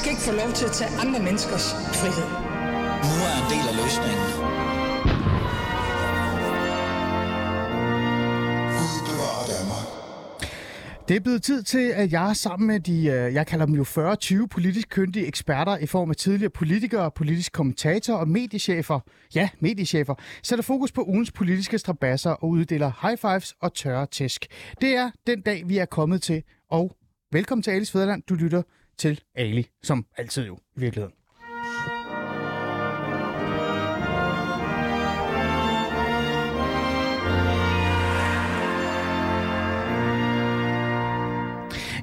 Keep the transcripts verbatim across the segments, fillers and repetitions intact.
skal ikke få lov til at tage andre menneskers frihed. Nu er en del af løsningen. Det er blevet tid til, at jeg sammen med de, jeg kalder dem jo fyrre tyve politisk kyndige eksperter i form af tidligere politikere, politiske kommentatorer og mediechefer, ja, mediechefer, sætter fokus på ugens politiske strabasser og uddeler high fives og tørre tæsk. Det er den dag, vi er kommet til, og velkommen til Alis Faderland. Du lytter til Ali, som altid jo i virkeligheden.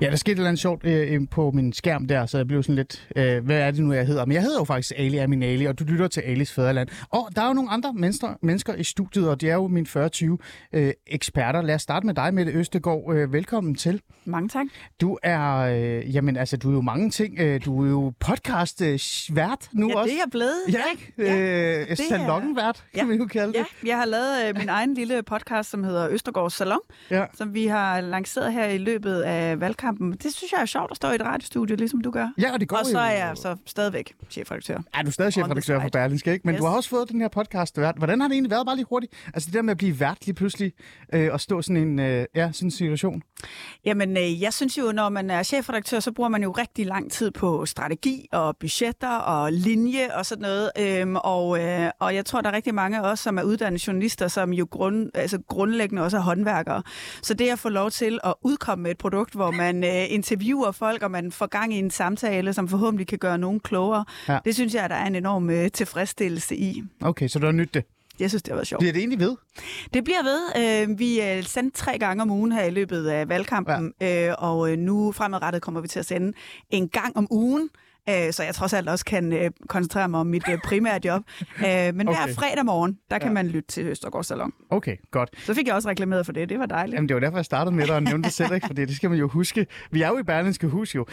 Ja, der skete et eller andet sjovt øh, på min skærm der, så jeg blev sådan lidt, øh, hvad er det nu, jeg hedder? Men jeg hedder jo faktisk Ali Amin Ali, og du lytter til Alis Faderland. Og der er jo nogle andre mennesker, mennesker i studiet, og det er jo mine fyrre tyve øh, eksperter. Lad os starte med dig, Mette Østergaard. Øh, velkommen til. Mange tak. Du er, øh, jamen altså, du er jo mange ting. Øh, du er jo podcast-vært nu ja, også. Ja, det er jeg blevet. Ja, ikke? Øh, salonvært, kan vi jo kalde det. Ja, jeg har lavet øh, min egen lille podcast, som hedder Østergaard Salon, ja. Som vi har lanceret her i løbet af valgkampen. Det synes jeg er sjovt at stå i et radiostudie, ligesom du gør. Ja, og det går. Og så er jeg så stadigvæk chefredaktør. Ja, du er stadig chefredaktør for Berlinske, ikke? Men yes. Du har også fået den her podcast vært. Hvordan har det egentlig været, bare lige hurtigt? Altså det der med at blive vært lige pludselig øh, og stå sådan en øh, ja, sådan en situation. Jamen, øh, jeg synes jo, når man er chefredaktør, så bruger man jo rigtig lang tid på strategi og budgetter og linje og sådan noget. Øhm, og, øh, og jeg tror, der er rigtig mange af os, som er uddannede journalister, som jo grund, altså grundlæggende også er håndværkere. Så det at få lov til at udkomme med et produkt, hvor man interviewer folk, og man får gang i en samtale, som forhåbentlig kan gøre nogen klogere. Ja. Det synes jeg, der er en enorm øh, tilfredsstillelse i. Okay, så du har nydt det? Jeg synes, det har været sjovt. Bliver det egentlig ved? Det bliver ved. Vi sendte tre gange om ugen her i løbet af valgkampen, ja. Og nu fremadrettet kommer vi til at sende en gang om ugen. Så jeg trods alt også kan koncentrere mig om mit primære job. Men hver okay. fredag morgen, der kan ja. man lytte til Østergaard Salon. Okay, godt. Så fik jeg også reklameret for det. Det var dejligt. Jamen, det var derfor, jeg startede med dig og nævnte det selv, ikke? For det skal man jo huske. Vi er jo i Berlinske Hus jo.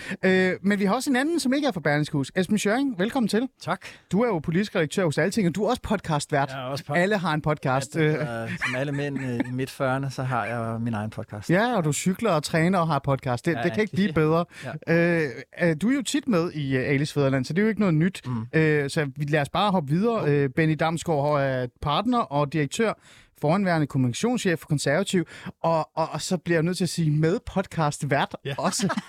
Men vi har også en anden, som ikke er fra Berlinske Hus. Esben Schøring, velkommen til. Tak. Du er jo politisk redaktør hos Altinget, og du er også podcastvært. Jeg er også pod- alle har en podcast. Ja, er, som alle mænd i midt fyrrerne, så har jeg min egen podcast. Ja, og du cykler og træner og har podcast. Det, ja, det kan ikke blive bedre. Ja. Du er jo tit med i Alis Faderland, så det er jo ikke noget nyt. Mm. Øh, så lad os bare hoppe videre. Okay. Øh, Benny Damsgaard er partner og direktør, forhenværende kommunikationschef for Konservativ, og, og, og så bliver jeg nødt til at sige med podcast vært ja. også.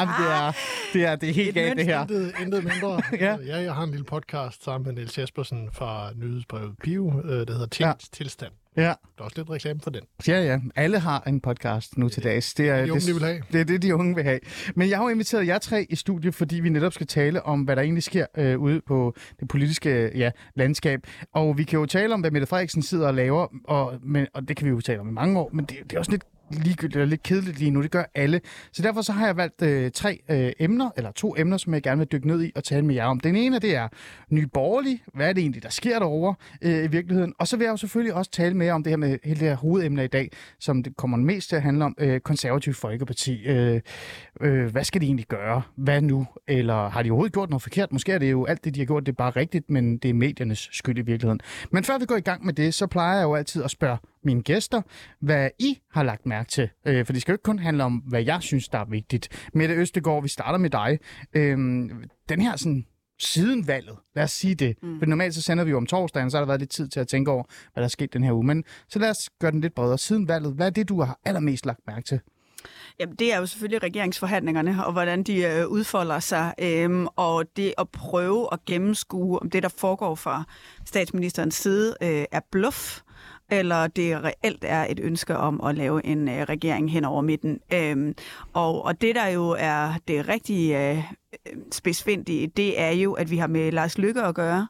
Jamen, det, er, det, er, det er helt galt, det her. Intet, intet mindre. ja. ja, jeg har en lille podcast sammen med Niels Jespersen fra Nyhedsbrev Bio, der hedder T- ja. Tilstand. Ja. Der er også lidt reklame for den. Ja, ja. Alle har en podcast nu til dags. Det er det, unge, det, de vil have. Det er det, de unge vil have. Men jeg har jo inviteret jer tre i studiet, fordi vi netop skal tale om, hvad der egentlig sker øh, ude på det politiske ja, landskab. Og vi kan jo tale om, hvad Mette Frederiksen sidder og laver, og, men, og det kan vi jo tale om i mange år, men det, det er også lidt ligegyldigt og lidt kedeligt lige nu. Det gør alle. Så derfor så har jeg valgt øh, tre øh, emner, eller to emner, som jeg gerne vil dykke ned i og tale med jer om. Den ene, det er Nye Borgerlige. Hvad er det egentlig, der sker derovre øh, i virkeligheden? Og så vil jeg jo selvfølgelig også tale mere om det her med hele det her hovedemne i dag, som det kommer mest til at handle om. Øh, Konservativ Folkeparti. Øh, øh, hvad skal de egentlig gøre? Hvad nu? Eller har de overhovedet gjort noget forkert? Måske er det jo alt det, de har gjort, det er bare rigtigt, men det er mediernes skyld i virkeligheden. Men før vi går i gang med det, så plejer jeg jo altid at spørge mine gæster, hvad I har lagt mærke til. Øh, for det skal jo ikke kun handle om, hvad jeg synes, der er vigtigt. Mette Østergaard, vi starter med dig. Øh, den her sådan, siden valget, lad os sige det. Mm. For normalt så sender vi jo om torsdagen, så har der været lidt tid til at tænke over, hvad der er sket den her uge. Men så lad os gøre den lidt bredere. Siden valget, hvad er det, du har allermest lagt mærke til? Jamen, det er jo selvfølgelig regeringsforhandlingerne, og hvordan de øh, udfolder sig, øhm, og det at prøve at gennemskue, om det, der foregår fra statsministerens side, øh, er bluff, eller det reelt er et ønske om at lave en øh, regering hen over midten. Øhm, og, og det, der jo er det rigtig øh, spidsfindige, det er jo, at vi har med Lars Løkke at gøre,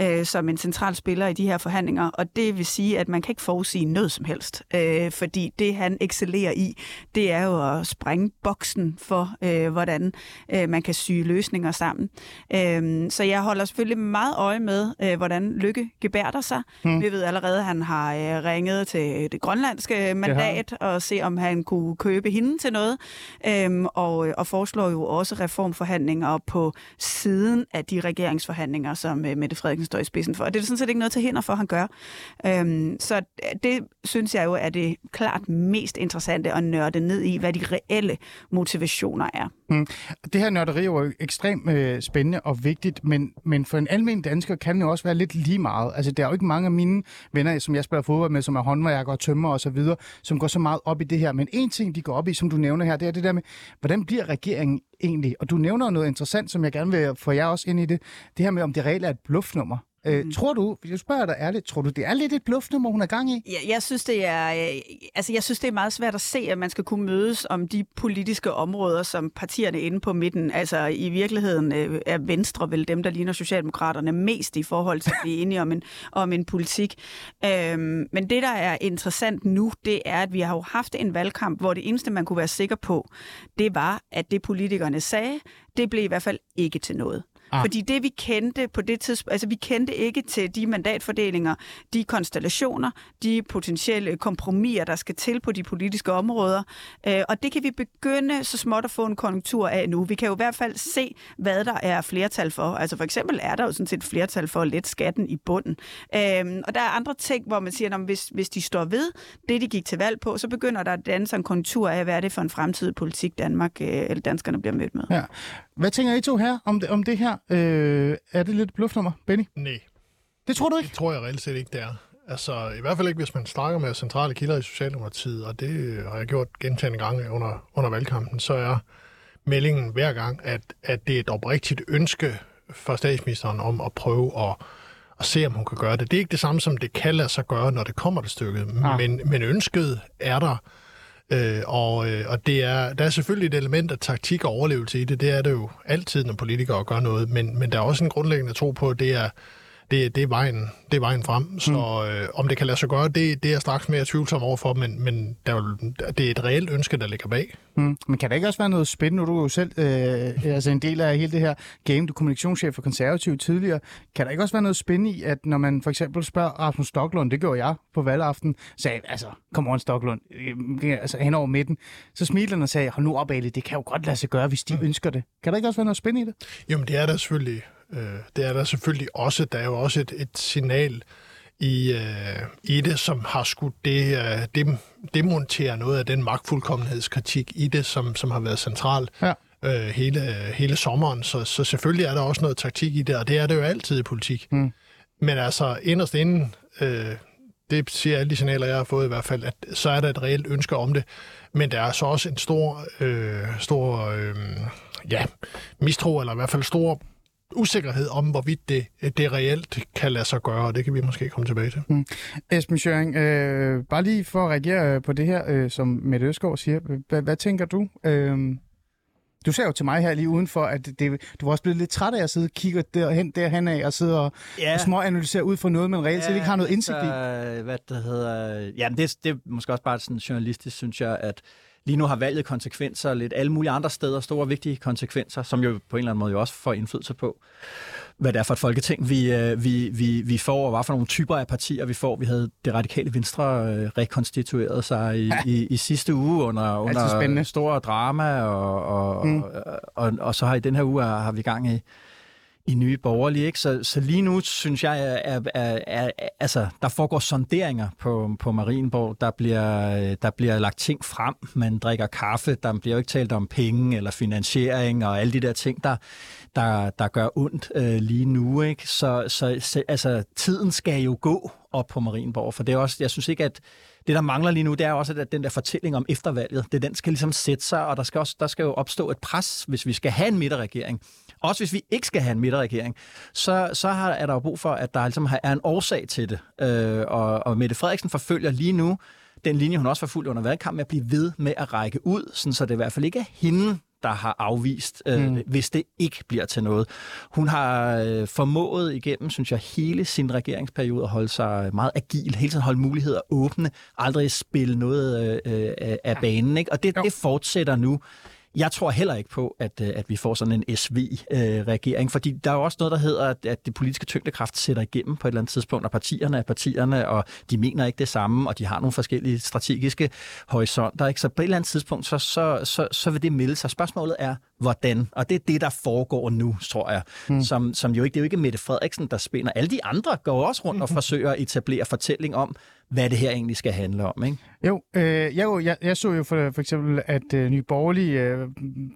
Øh, som en central spiller i de her forhandlinger, og det vil sige, at man kan ikke forudsige noget som helst, øh, fordi det, han excellerer i, det er jo at sprænge boksen for, øh, hvordan øh, man kan sy løsninger sammen. Øh, så jeg holder selvfølgelig meget øje med, øh, hvordan Løkke gebærder sig. Hmm. Vi ved allerede, at han har øh, ringet til det grønlandske mandat og se, om han kunne købe hende til noget, øh, og, og foreslår jo også reformforhandlinger på siden af de regeringsforhandlinger, som øh, Mette Frederiksen Frederiksen står i spidsen for. Og det er sådan set ikke noget til hænder for, han gør. Øhm, så det synes jeg jo er det klart mest interessante at nørde ned i, hvad de reelle motivationer er. Mm. Det her nørderi er jo ekstremt øh, spændende og vigtigt, men, men for en almindelig dansker kan det jo også være lidt lige meget. Altså, der er jo ikke mange af mine venner, som jeg spiller fodbold med, som er håndværker og tømmer og så videre, som går så meget op i det her. Men en ting, de går op i, som du nævner her, det er det der med, hvordan bliver regeringen egentlig? Og du nævner noget interessant, som jeg gerne vil få jer også ind i det. Det her med, om det reelt er et bluffnummer. Øh, mm. Tror du, hvis jeg spørger dig ærligt, tror du, det er lidt et bluffnummer, hun er gang i? Jeg, jeg, synes, det er, altså, jeg synes, det er meget svært at se, at man skal kunne mødes om de politiske områder, som partierne inde på midten, altså i virkeligheden øh, er Venstre vel dem, der ligner Socialdemokraterne mest i forhold til at blive enige om en, om en politik. Øhm, men det, der er interessant nu, det er, at vi har jo haft en valgkamp, hvor det eneste, man kunne være sikker på, det var, at det politikerne sagde, det blev i hvert fald ikke til noget. Ah. Fordi det, vi kendte på det tidspunkt, altså vi kendte ikke til de mandatfordelinger, de konstellationer, de potentielle kompromiser, der skal til på de politiske områder. Øh, og det kan vi begynde så småt at få en konjunktur af nu. Vi kan jo i hvert fald se, hvad der er flertal for. Altså for eksempel er der jo sådan set flertal for at lette skatten i bunden. Øh, og der er andre ting, hvor man siger, at hvis, hvis de står ved det, de gik til valg på, så begynder der at danse en konjunktur af, hvad er det for en fremtidig politik, Danmark øh, eller danskerne bliver mødt med. Ja. Hvad tænker I to her om det, om det her? Øh, er det lidt bluffnummer, Benny? Nej. Det tror du ikke? Det tror jeg reelt set ikke, det er. Altså, i hvert fald ikke, hvis man snakker med centrale kilder i Socialdemokratiet, og det har jeg gjort gentagne gange under, under valgkampen, så er meldingen hver gang, at, at det er et oprigtigt ønske fra statsministeren om at prøve at, at se, om hun kan gøre det. Det er ikke det samme, som det kan lade sig gøre, når det kommer til stykket, ah. men, men ønsket er der. Øh, og øh, og det er, der er selvfølgelig et element af taktik og overlevelse i det. Det er det jo altid, når politikere gør noget. Men, men der er også en grundlæggende tro på, at det er, det, det er, vejen, det er vejen frem. Så øh, om det kan lade sig gøre, det, det er jeg straks mere tvivlsom overfor. Men, men der er jo, det er et reelt ønske, der ligger bag. Mm. Men kan der ikke også være noget spændende, nu du jo selv øh, altså en del af hele det her game, du kommunikationschef for Konservativ tidligere. Kan der ikke også være noget spændende i, at når man for eksempel spørger Rasmus Stoklund, det gjorde jeg på valgaften, sagde, altså, kom on Stoklund, øh, altså hen over midten, så smilede han og sagde, hold nu op, Ali, det kan jo godt lade sig gøre, hvis de mm. ønsker det. Kan der ikke også være noget spændende i det? Jamen, det er der selvfølgelig. Øh, det er der selvfølgelig også. Der er jo også et, et signal i, øh, i det, som har skulle det, øh, dem, demontere noget af den magtfuldkommenhedskritik i det, som, som har været central ja. øh, hele, hele sommeren. Så, så selvfølgelig er der også noget taktik i det, og det er det jo altid i politik. Mm. Men altså, inderst inden, øh, det siger alle de signaler, jeg har fået i hvert fald, at så er der et reelt ønske om det. Men der er så også en stor, øh, stor øh, ja, mistro, eller i hvert fald stor usikkerhed om, hvorvidt det, det reelt kan lade sig gøre, og det kan vi måske komme tilbage til. Mm. Esben Schøring, øh, bare lige for at reagere på det her, øh, som Mette Østergaard siger, h- hvad tænker du? Øh, du ser jo til mig her lige udenfor, at det, du var også blevet lidt træt af at sidde og kigge derhen, derhen af, og sidde og, ja. og småanalysere ud fra noget, men reelt set ja, ikke har noget indsigt i. Øh, hvad det hedder... Jamen, det, det er måske også bare sådan journalistisk, synes jeg, at lige nu har valget konsekvenser lidt alle mulige andre steder, store vigtige konsekvenser, som jo på en eller anden måde jo også får indflydelse på, hvad det er for et folketing, vi, vi, vi, vi får, og hvad for nogle typer af partier vi får. Vi havde det radikale Venstre øh, rekonstitueret sig i, i, i sidste uge under, under store drama, og, og, mm. og, og, og så har i den her uge har vi gang i, i Nye Borgerlige, ikke? Så, så lige nu synes jeg, at, at, at, at, altså, der foregår sonderinger på, på Marienborg. Der bliver, der bliver lagt ting frem. Man drikker kaffe. Der bliver jo ikke talt om penge eller finansiering og alle de der ting, der, der, der gør ondt øh, lige nu, ikke? Så, så, så altså, tiden skal jo gå op på Marienborg, for det er også, jeg synes ikke, at det, der mangler lige nu, det er også, at den der fortælling om eftervalget, det den skal ligesom sætte sig, og der skal, også, der skal jo opstå et pres, hvis vi skal have en midterregering. Også hvis vi ikke skal have en midterregering, så, så er der jo brug for, at der ligesom er en årsag til det. Øh, og, og Mette Frederiksen forfølger lige nu den linje, hun også forfulgte under valgkampen, med at blive ved med at række ud, sådan, så det i hvert fald ikke er hende, der har afvist, øh, mm. hvis det ikke bliver til noget. Hun har øh, formået igennem, synes jeg, hele sin regeringsperiode at holde sig meget agil, hele tiden holde muligheder åbne, aldrig spille noget øh, øh, af banen, ikke? Og det, det fortsætter nu. Jeg tror heller ikke på, at, at vi får sådan en S V-regering, fordi der er jo også noget, der hedder, at, at det politiske tyngdekraft sætter igennem på et eller andet tidspunkt, og partierne er partierne, og de mener ikke det samme, og de har nogle forskellige strategiske horisonter, ikke? Så på et eller andet tidspunkt, så, så, så, så vil det melde sig. Spørgsmålet er, hvordan? Og det er det, der foregår nu, tror jeg. Mm. Som, som jo ikke, det er jo ikke Mette Frederiksen, der spænder. Alle de andre går også rundt og forsøger at etablere fortælling om, hvad det her egentlig skal handle om, ikke? Jo, øh, jeg, jeg, jeg så jo for, for eksempel, at øh, Nye Borgerlige øh,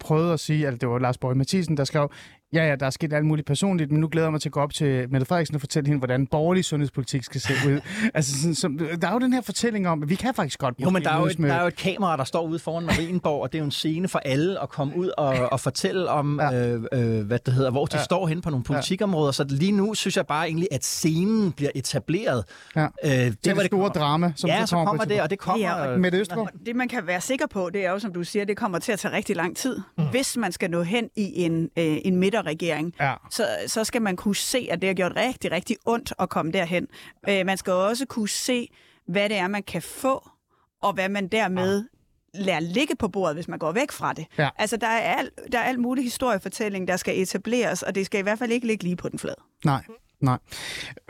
prøvede at sige, at det var Lars Boje Mathiesen, der skrev, ja, ja, der er sket alt muligt personligt, men nu glæder jeg mig til at gå op til Mette Frederiksen og fortælle hende, hvordan borgerlig sundhedspolitik skal se ud. altså, sådan, som, der er jo den her fortælling om, at vi kan faktisk godt... Jo, men der er jo, et, der er jo et kamera, der står ude foran Marienborg, og det er jo en scene for alle at komme ud og, og fortælle om, ja. øh, øh, hvad det hedder, hvor de ja. står hen på nogle politikområder. Så lige nu synes jeg bare egentlig, at scenen bliver etableret. Ja. Øh, det, det er det, var det store drama, som ja, det kommer, kommer det, og det kommer ja, og, Mette Østergaard. Det, man kan være sikker på, det er jo, som du siger, det kommer til at tage rigtig lang tid, mm. hvis man skal nå hen i en, øh, en midter regering, ja. så, så skal man kunne se, at det har gjort rigtig, rigtig ondt at komme derhen. Øh, man skal også kunne se, hvad det er, man kan få, og hvad man dermed ja. lader ligge på bordet, hvis man går væk fra det. Ja. Altså, der er, al, der er alt mulig historiefortælling, der skal etableres, og det skal i hvert fald ikke ligge lige på den flade. Nej, nej.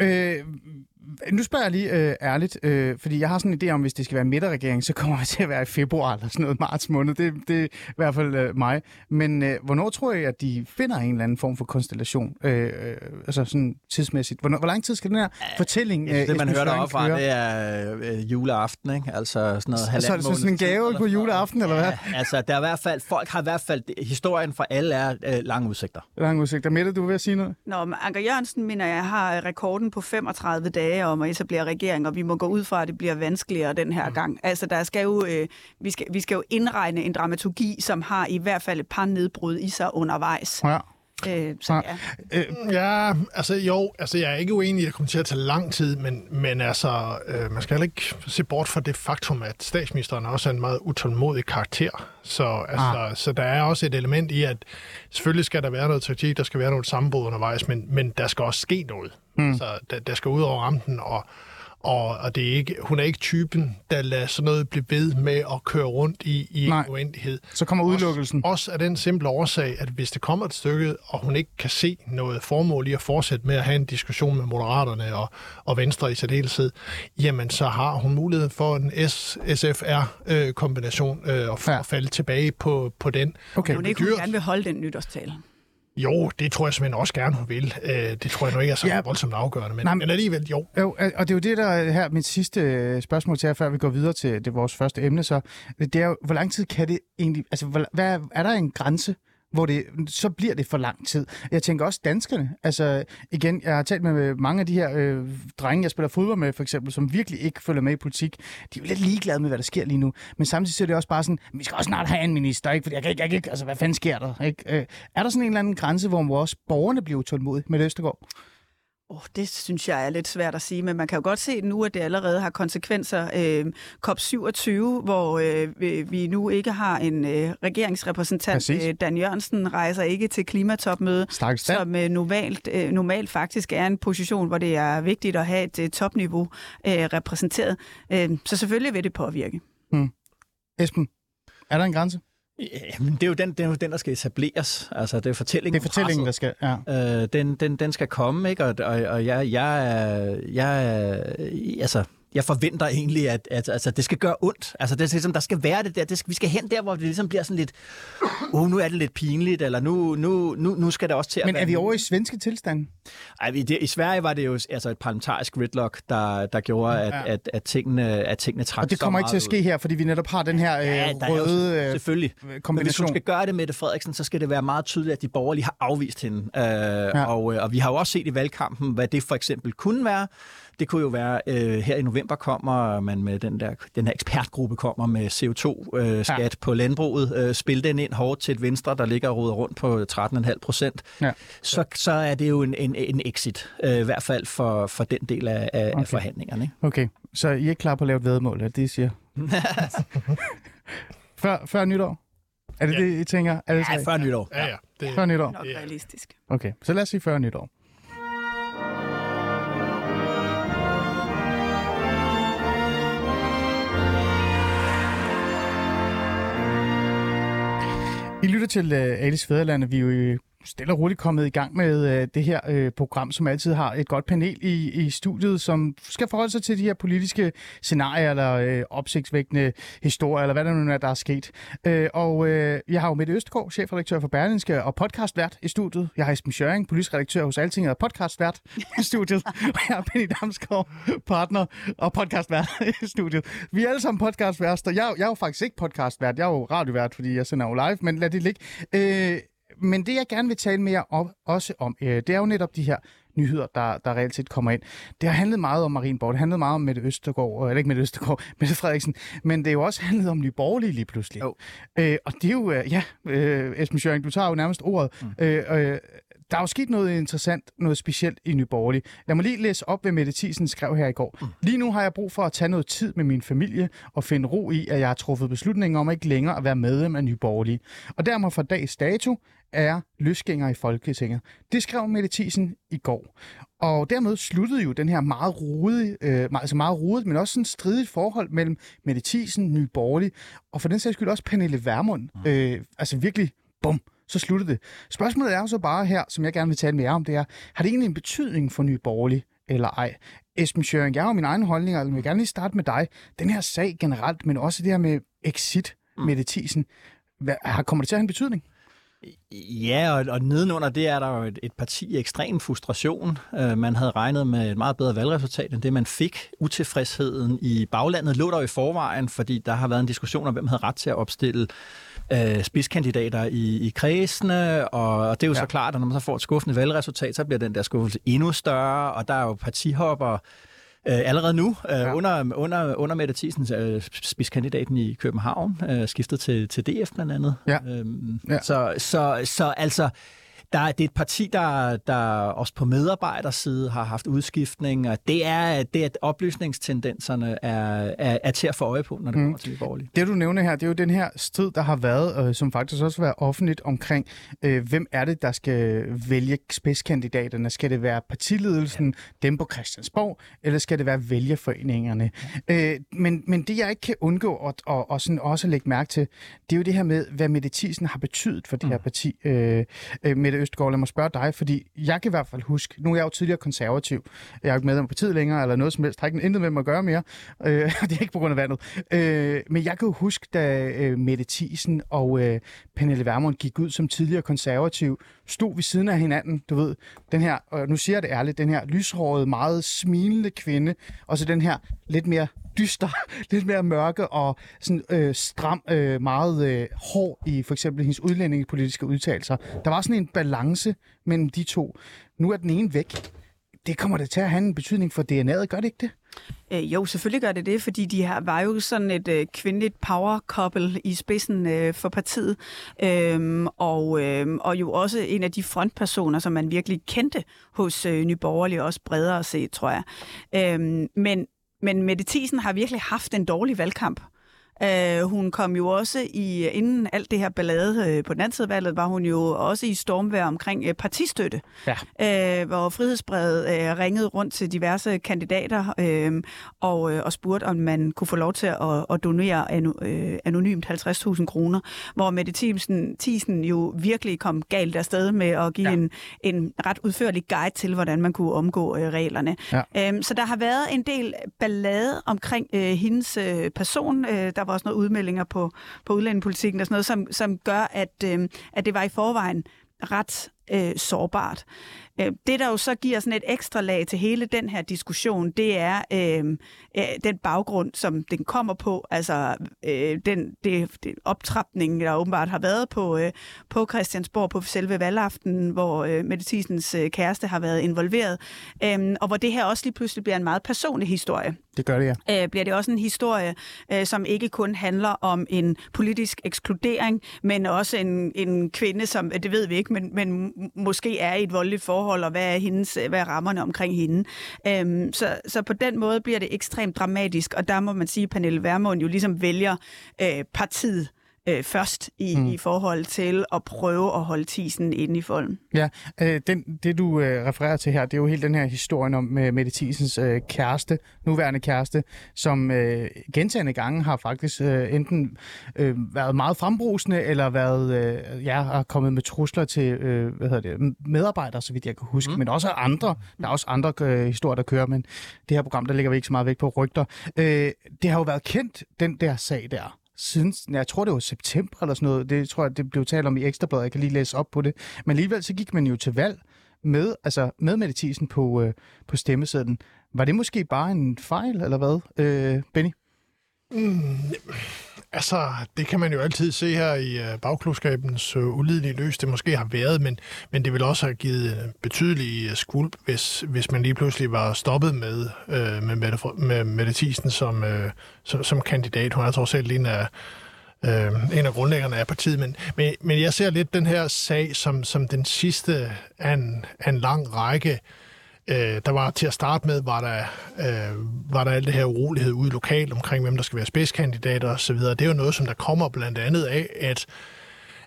Øh... Nu spørger jeg lige øh, ærligt, øh, fordi jeg har sådan en idé om, hvis det skal være midterregering, så kommer det til at være i februar eller sådan noget, marts måned. Det, det er i hvert fald øh, mig. Men øh, hvornår tror jeg, at de finder en eller anden form for konstellation? Øh, øh, altså sådan tidsmæssigt. Hvornår, hvor lang tid skal den her fortælling... Ja, øh, det, man hører deroppefra, det er øh, juleaften, ikke? Altså sådan noget halvandet måned. Så er det sådan, sådan en gave på juleaften, eller hvad? Ja, altså, der er i hvert fald, folk har i hvert fald... Historien for alle er øh, lange udsigter. Lange udsigter. Mette, du vil at sige noget? Nå, men Anker Jørgensen, mener jeg, har rekorden på femogtredive dage om at etablere regering, og vi må gå ud fra, at det bliver vanskeligere den her gang. Altså, der skal jo, øh, vi, skal, vi skal jo indregne en dramaturgi, som har i hvert fald et par nedbrud i sig undervejs. Ja. Øh, så, ja. Ja. Øh, ja, altså jo, altså jeg er ikke uenig i, at det kommer til at tage lang tid, men, men altså, øh, man skal heller ikke se bort fra det faktum, at statsministeren også er en meget utålmodig karakter. Så, altså, ah. så der er også et element i, at selvfølgelig skal der være noget taktik, der skal være noget sammenbrud undervejs, men, men der skal også ske noget. Mm. Så der, der skal ud over rampen, og, og, og det er ikke, hun er ikke typen, der lader sådan noget blive ved med at køre rundt i, i en uendelighed. Så kommer udelukkelsen. Også, også af den simple årsag, at hvis det kommer et stykke, og hun ikke kan se noget formål i at fortsætte med at have en diskussion med Moderaterne og, og Venstre i særdeleshed, jamen så har hun mulighed for en S F R kombination øh, og ja. falde tilbage på, på den. Okay. Hun ikke gerne vil holde den nytårstale. Jo, det tror jeg simpelthen også gerne, hun vil. Det tror jeg nu ikke er så ja. voldsomt afgørende, men, Nej, men, men alligevel jo. jo. Og det er jo det, der er her mit sidste spørgsmål til jer, før vi går videre til det, vores første emne. Så det er jo, hvor lang tid kan det egentlig... Altså, hvor, hvad, er der en grænse, hvor det... Så bliver det for lang tid. Jeg tænker også danskerne. Altså, igen, jeg har talt med mange af de her øh, drenge, jeg spiller fodbold med, for eksempel, som virkelig ikke følger med i politik. De er jo lidt ligeglade med, hvad der sker lige nu. Men samtidig så er det også bare sådan, vi skal også snart have en minister, ikke? Fordi jeg kan ikke, jeg kan ikke, altså hvad fanden sker der? Ikke? Øh, er der sådan en eller anden grænse, hvor også borgerne bliver utålmodige med Østergaard? Oh, det synes jeg er lidt svært at sige, men man kan jo godt se nu, at det allerede har konsekvenser. Øh, C O P syvogtyve, hvor øh, vi nu ikke har en øh, regeringsrepræsentant. Øh, Dan Jørgensen rejser ikke til klimatopmøde, som øh, normalt, øh, normalt faktisk er en position, hvor det er vigtigt at have et øh, topniveau øh, repræsenteret. Øh, så selvfølgelig vil det påvirke. Hmm. Esben, er der en grænse? Jamen, det er jo den, det er jo den, der skal etableres. Altså, det er fortællingen, det er fortællingen der skal... Ja. Øh, den, den, den skal komme, ikke? Og, og, og jeg, jeg, jeg, altså, jeg forventer egentlig, at, at altså, det skal gøre ondt. Altså, det, ligesom, der skal være det der. Det skal, vi skal hen der, hvor det ligesom bliver sådan lidt... Uh, nu er det lidt pinligt, eller nu, nu, nu, nu skal det også til at... Men er vi over i svenske tilstanden? Ej, det, i Sverige var det jo altså et parlamentarisk gridlock, der, der gjorde, at, ja. at, at, at tingene, at tingene trak så meget. Og det kommer ikke til at ske ud. Her, fordi vi netop har den her øh, ja, røde øh, kombination. Men hvis hun skal gøre det, Mette Frederiksen, så skal det være meget tydeligt, at de borgerlige har afvist hende. Øh, ja. og, øh, og vi har jo også set i valgkampen, hvad det for eksempel kunne være. Det kunne jo være, øh, her i november kommer man med den der, den her ekspertgruppe kommer med C O to skat øh, ja. på landbruget, øh, spil den ind hårdt til et Venstre, der ligger og roder rundt på tretten komma fem procent. Ja. Så, så er det jo en, en, en exit, øh, i hvert fald for, for den del af, af okay. forhandlingerne. Ikke? Okay, så I er ikke klar på at lave et væddemål, er det, I siger? før, før nytår? Er det ja. det, I tænker? Er det ja, før nytår. Ja, ja. Det, før nytår. Det er nok realistisk. Okay, så lad os sige før nytår. I lytter til Alis Faderland, vi er jo stille og roligt kommet i gang med det her program, som altid har et godt panel i, i studiet, som skal forholde sig til de her politiske scenarier, eller opsigtsvækkende historier, eller hvad der nu er, der er sket. Og jeg har jo Mette Østergaard, chefredaktør for Berlinske og podcastvært i studiet. Jeg har Esben Schøring, politisk redaktør hos Altinget og podcastvært i studiet. Og jeg har Benny Damsgaard, partner og podcastvært i studiet. Vi er alle sammen podcastværster. Jeg, jeg er jo faktisk ikke podcastvært, jeg er jo radiovært, fordi jeg sender jo live, men lad det ligge. Øh, Men det, jeg gerne vil tale mere om, også om, øh, det er jo netop de her nyheder, der, der reelt set kommer ind. Det har handlet meget om Marienborg, det handlede meget om Mette Østergaard, eller ikke Mette Østergaard, Mette Frederiksen, men det er jo også handlet om Nye Borgerlige lige pludselig. Oh. Øh, og det er jo, ja, øh, Esben Schøring, du tager jo nærmest ordet. Mm. Øh, øh, der er jo sket noget interessant, noget specielt i Nye Borgerlige. Lad mig lige læse op, hvad Mette Thiesen skrev her i går. Mm. Lige nu har jeg brug for at tage noget tid med min familie og finde ro i, at jeg har truffet beslutningen om ikke længere at være medlem af Nye Borgerlige. Og dermed fra dags dato er løsgængere i Folketinget. Det skrev Mette Thiesen i går. Og dermed sluttede jo den her meget rodet, øh, altså meget rodet, men også sådan stridigt forhold mellem Mette Thiesen, Nye Borgerlige, og for den sags skyld også Pernille Vermund. Mm. Øh, altså virkelig, bum, så sluttede det. Spørgsmålet er jo så bare her, som jeg gerne vil tale mere om, det er, har det egentlig en betydning for Nye Borgerlige eller ej? Esben Schøring, jeg har jo mine egne holdninger, og jeg vil gerne lige starte med dig. Den her sag generelt, men også det her med exit, mm. Mette Thiesen, hvad, kommer det til at have en betydning? Ja, og, og nedenunder det er der jo et, et parti i ekstrem frustration. Uh, man havde regnet med et meget bedre valgresultat end det, man fik. Utilfredsheden i baglandet lå der jo i forvejen, fordi der har været en diskussion om, hvem havde ret til at opstille uh, spidskandidater i, i kredsene. Og, og det er jo ja. så klart, at når man så får et skuffende valgresultat, så bliver den der skuffelse endnu større, og der er jo partihopper allerede nu, ja. under, under, under Mette Thiesen, spidskandidaten i København, skiftet til, til D F blandt andet. Ja. Øhm, ja. Så, så, så altså, der, det er et parti, der, der også på medarbejderside har haft udskiftning, og det er, det er at oplysningstendenserne er, er, er til at få øje på, når det kommer mm. til det borgerlige. Det, du nævner her, det er jo den her strid, der har været, øh, som faktisk også har været offentligt omkring, øh, hvem er det, der skal vælge spidskandidaterne? Skal det være partiledelsen, ja. dem på Christiansborg, eller skal det være vælgerforeningerne? Ja. Øh, men, men det, jeg ikke kan undgå at, og, og sådan også lægge mærke til, det er jo det her med, hvad Mette Thiesen har betydet for det mm. her parti. Øh, øh, Mette Østergaard, lad mig spørge dig, fordi jeg kan i hvert fald huske, nu er jeg jo tidligere konservativ, jeg er jo ikke medlem af partiet længere, eller noget som helst, har ikke intet med mig at gøre mere, øh, det er ikke på grund af vandet, øh, men jeg kan jo huske, da øh, Mette Thiesen og øh, Pernille Vermund gik ud som tidligere konservativ, stod ved siden af hinanden, du ved, den her, og nu siger jeg det ærligt, den her lyshårede, meget smilende kvinde, og så den her lidt mere dyster, lidt mere mørke og sådan øh, stram, øh, meget øh, hård i for eksempel hendes udlændingepolitiske udtalelser. Der var sådan en balance mellem de to. Nu er den ene væk. Det kommer det til at have en betydning for D N A'et, gør det ikke det? Øh, jo, selvfølgelig gør det det, fordi de her var jo sådan et øh, kvindeligt power-couple i spidsen øh, for partiet, øhm, og, øh, og jo også en af de frontpersoner, som man virkelig kendte hos øh, Nye Borgerlige, også bredere set, tror jeg. Øhm, men Men Mette Thiesen har virkelig haft en dårlig valgkamp. Uh, hun kom jo også i, inden alt det her ballade uh, på den anden side valget, var hun jo også i stormvejr omkring uh, partistøtte, ja. uh, hvor Frihedsbredet uh, ringede rundt til diverse kandidater uh, og, uh, og spurgte, om man kunne få lov til at, at donere anu, uh, anonymt halvtreds tusind kroner, hvor Mette Thiesen, Thiesen jo virkelig kom galt afsted med at give ja. en, en ret udførlig guide til, hvordan man kunne omgå uh, reglerne. Ja. Uh, så der har været en del ballade omkring uh, hendes uh, person, uh, der var også noget udmeldinger på, på udlændingepolitikken og sådan noget, som, som gør, at, øh, at det var i forvejen ret øh, sårbart. Det, der jo så giver sådan et ekstra lag til hele den her diskussion, det er øh, øh, den baggrund, som den kommer på, altså øh, den, det, det optrapning, der åbenbart har været på, øh, på Christiansborg på selve valgaftenen, hvor øh, Mette Thiesens øh, kæreste har været involveret, øh, og hvor det her også lige pludselig bliver en meget personlig historie. Det gør det, ja. Øh, bliver det også en historie, øh, som ikke kun handler om en politisk ekskludering, men også en, en kvinde, som, det ved vi ikke, men, men måske er i et voldeligt forhold, og hvad er, hendes, hvad er rammerne omkring hende. Øhm, så, så på den måde bliver det ekstremt dramatisk, og der må man sige, at Pernille Vermund jo ligesom vælger øh, partiet øh, først i, mm. i forhold til at prøve at holde Thiesen inde i folden. Ja, øh, den, det du øh, refererer til her, det er jo hele den her historien om øh, Mette Thiesens øh, kæreste, nuværende kæreste, som øh, gentagne gange har faktisk øh, enten øh, været meget frembrusende, eller været, øh, ja, har kommet med trusler til øh, hvad hedder det, medarbejdere, så vidt jeg kan huske, mm. men også andre. Der er også andre øh, historier, der kører, men det her program, der lægger vi ikke så meget vægt på rygter. Øh, det har jo været kendt, den der sag der, siden, jeg tror det var september eller sådan noget, det tror jeg, det blev talt om i Ekstrabladet, jeg kan lige læse op på det, men alligevel så gik man jo til valg med, altså med Mette Thiesen på, øh, på stemmesedlen. Var det måske bare en fejl, eller hvad, øh, Benny? Mm, altså, det kan man jo altid se her i bagklodskabens uh, ulidelige løs, det måske har været, men, men det ville også have givet betydelige skvulp, hvis, hvis man lige pludselig var stoppet med, øh, med, Mette, med Mette Thiesen som, øh, som, som kandidat. Hun er trods alt en af, øh, en af grundlæggerne af partiet, men, men, men jeg ser lidt den her sag som, som den sidste af en, af en lang række. Der var til at starte med, var der, øh, var der alt det her urolighed ude lokalt omkring, hvem der skal være spidskandidater osv. Det er jo noget, som der kommer blandt andet af, at,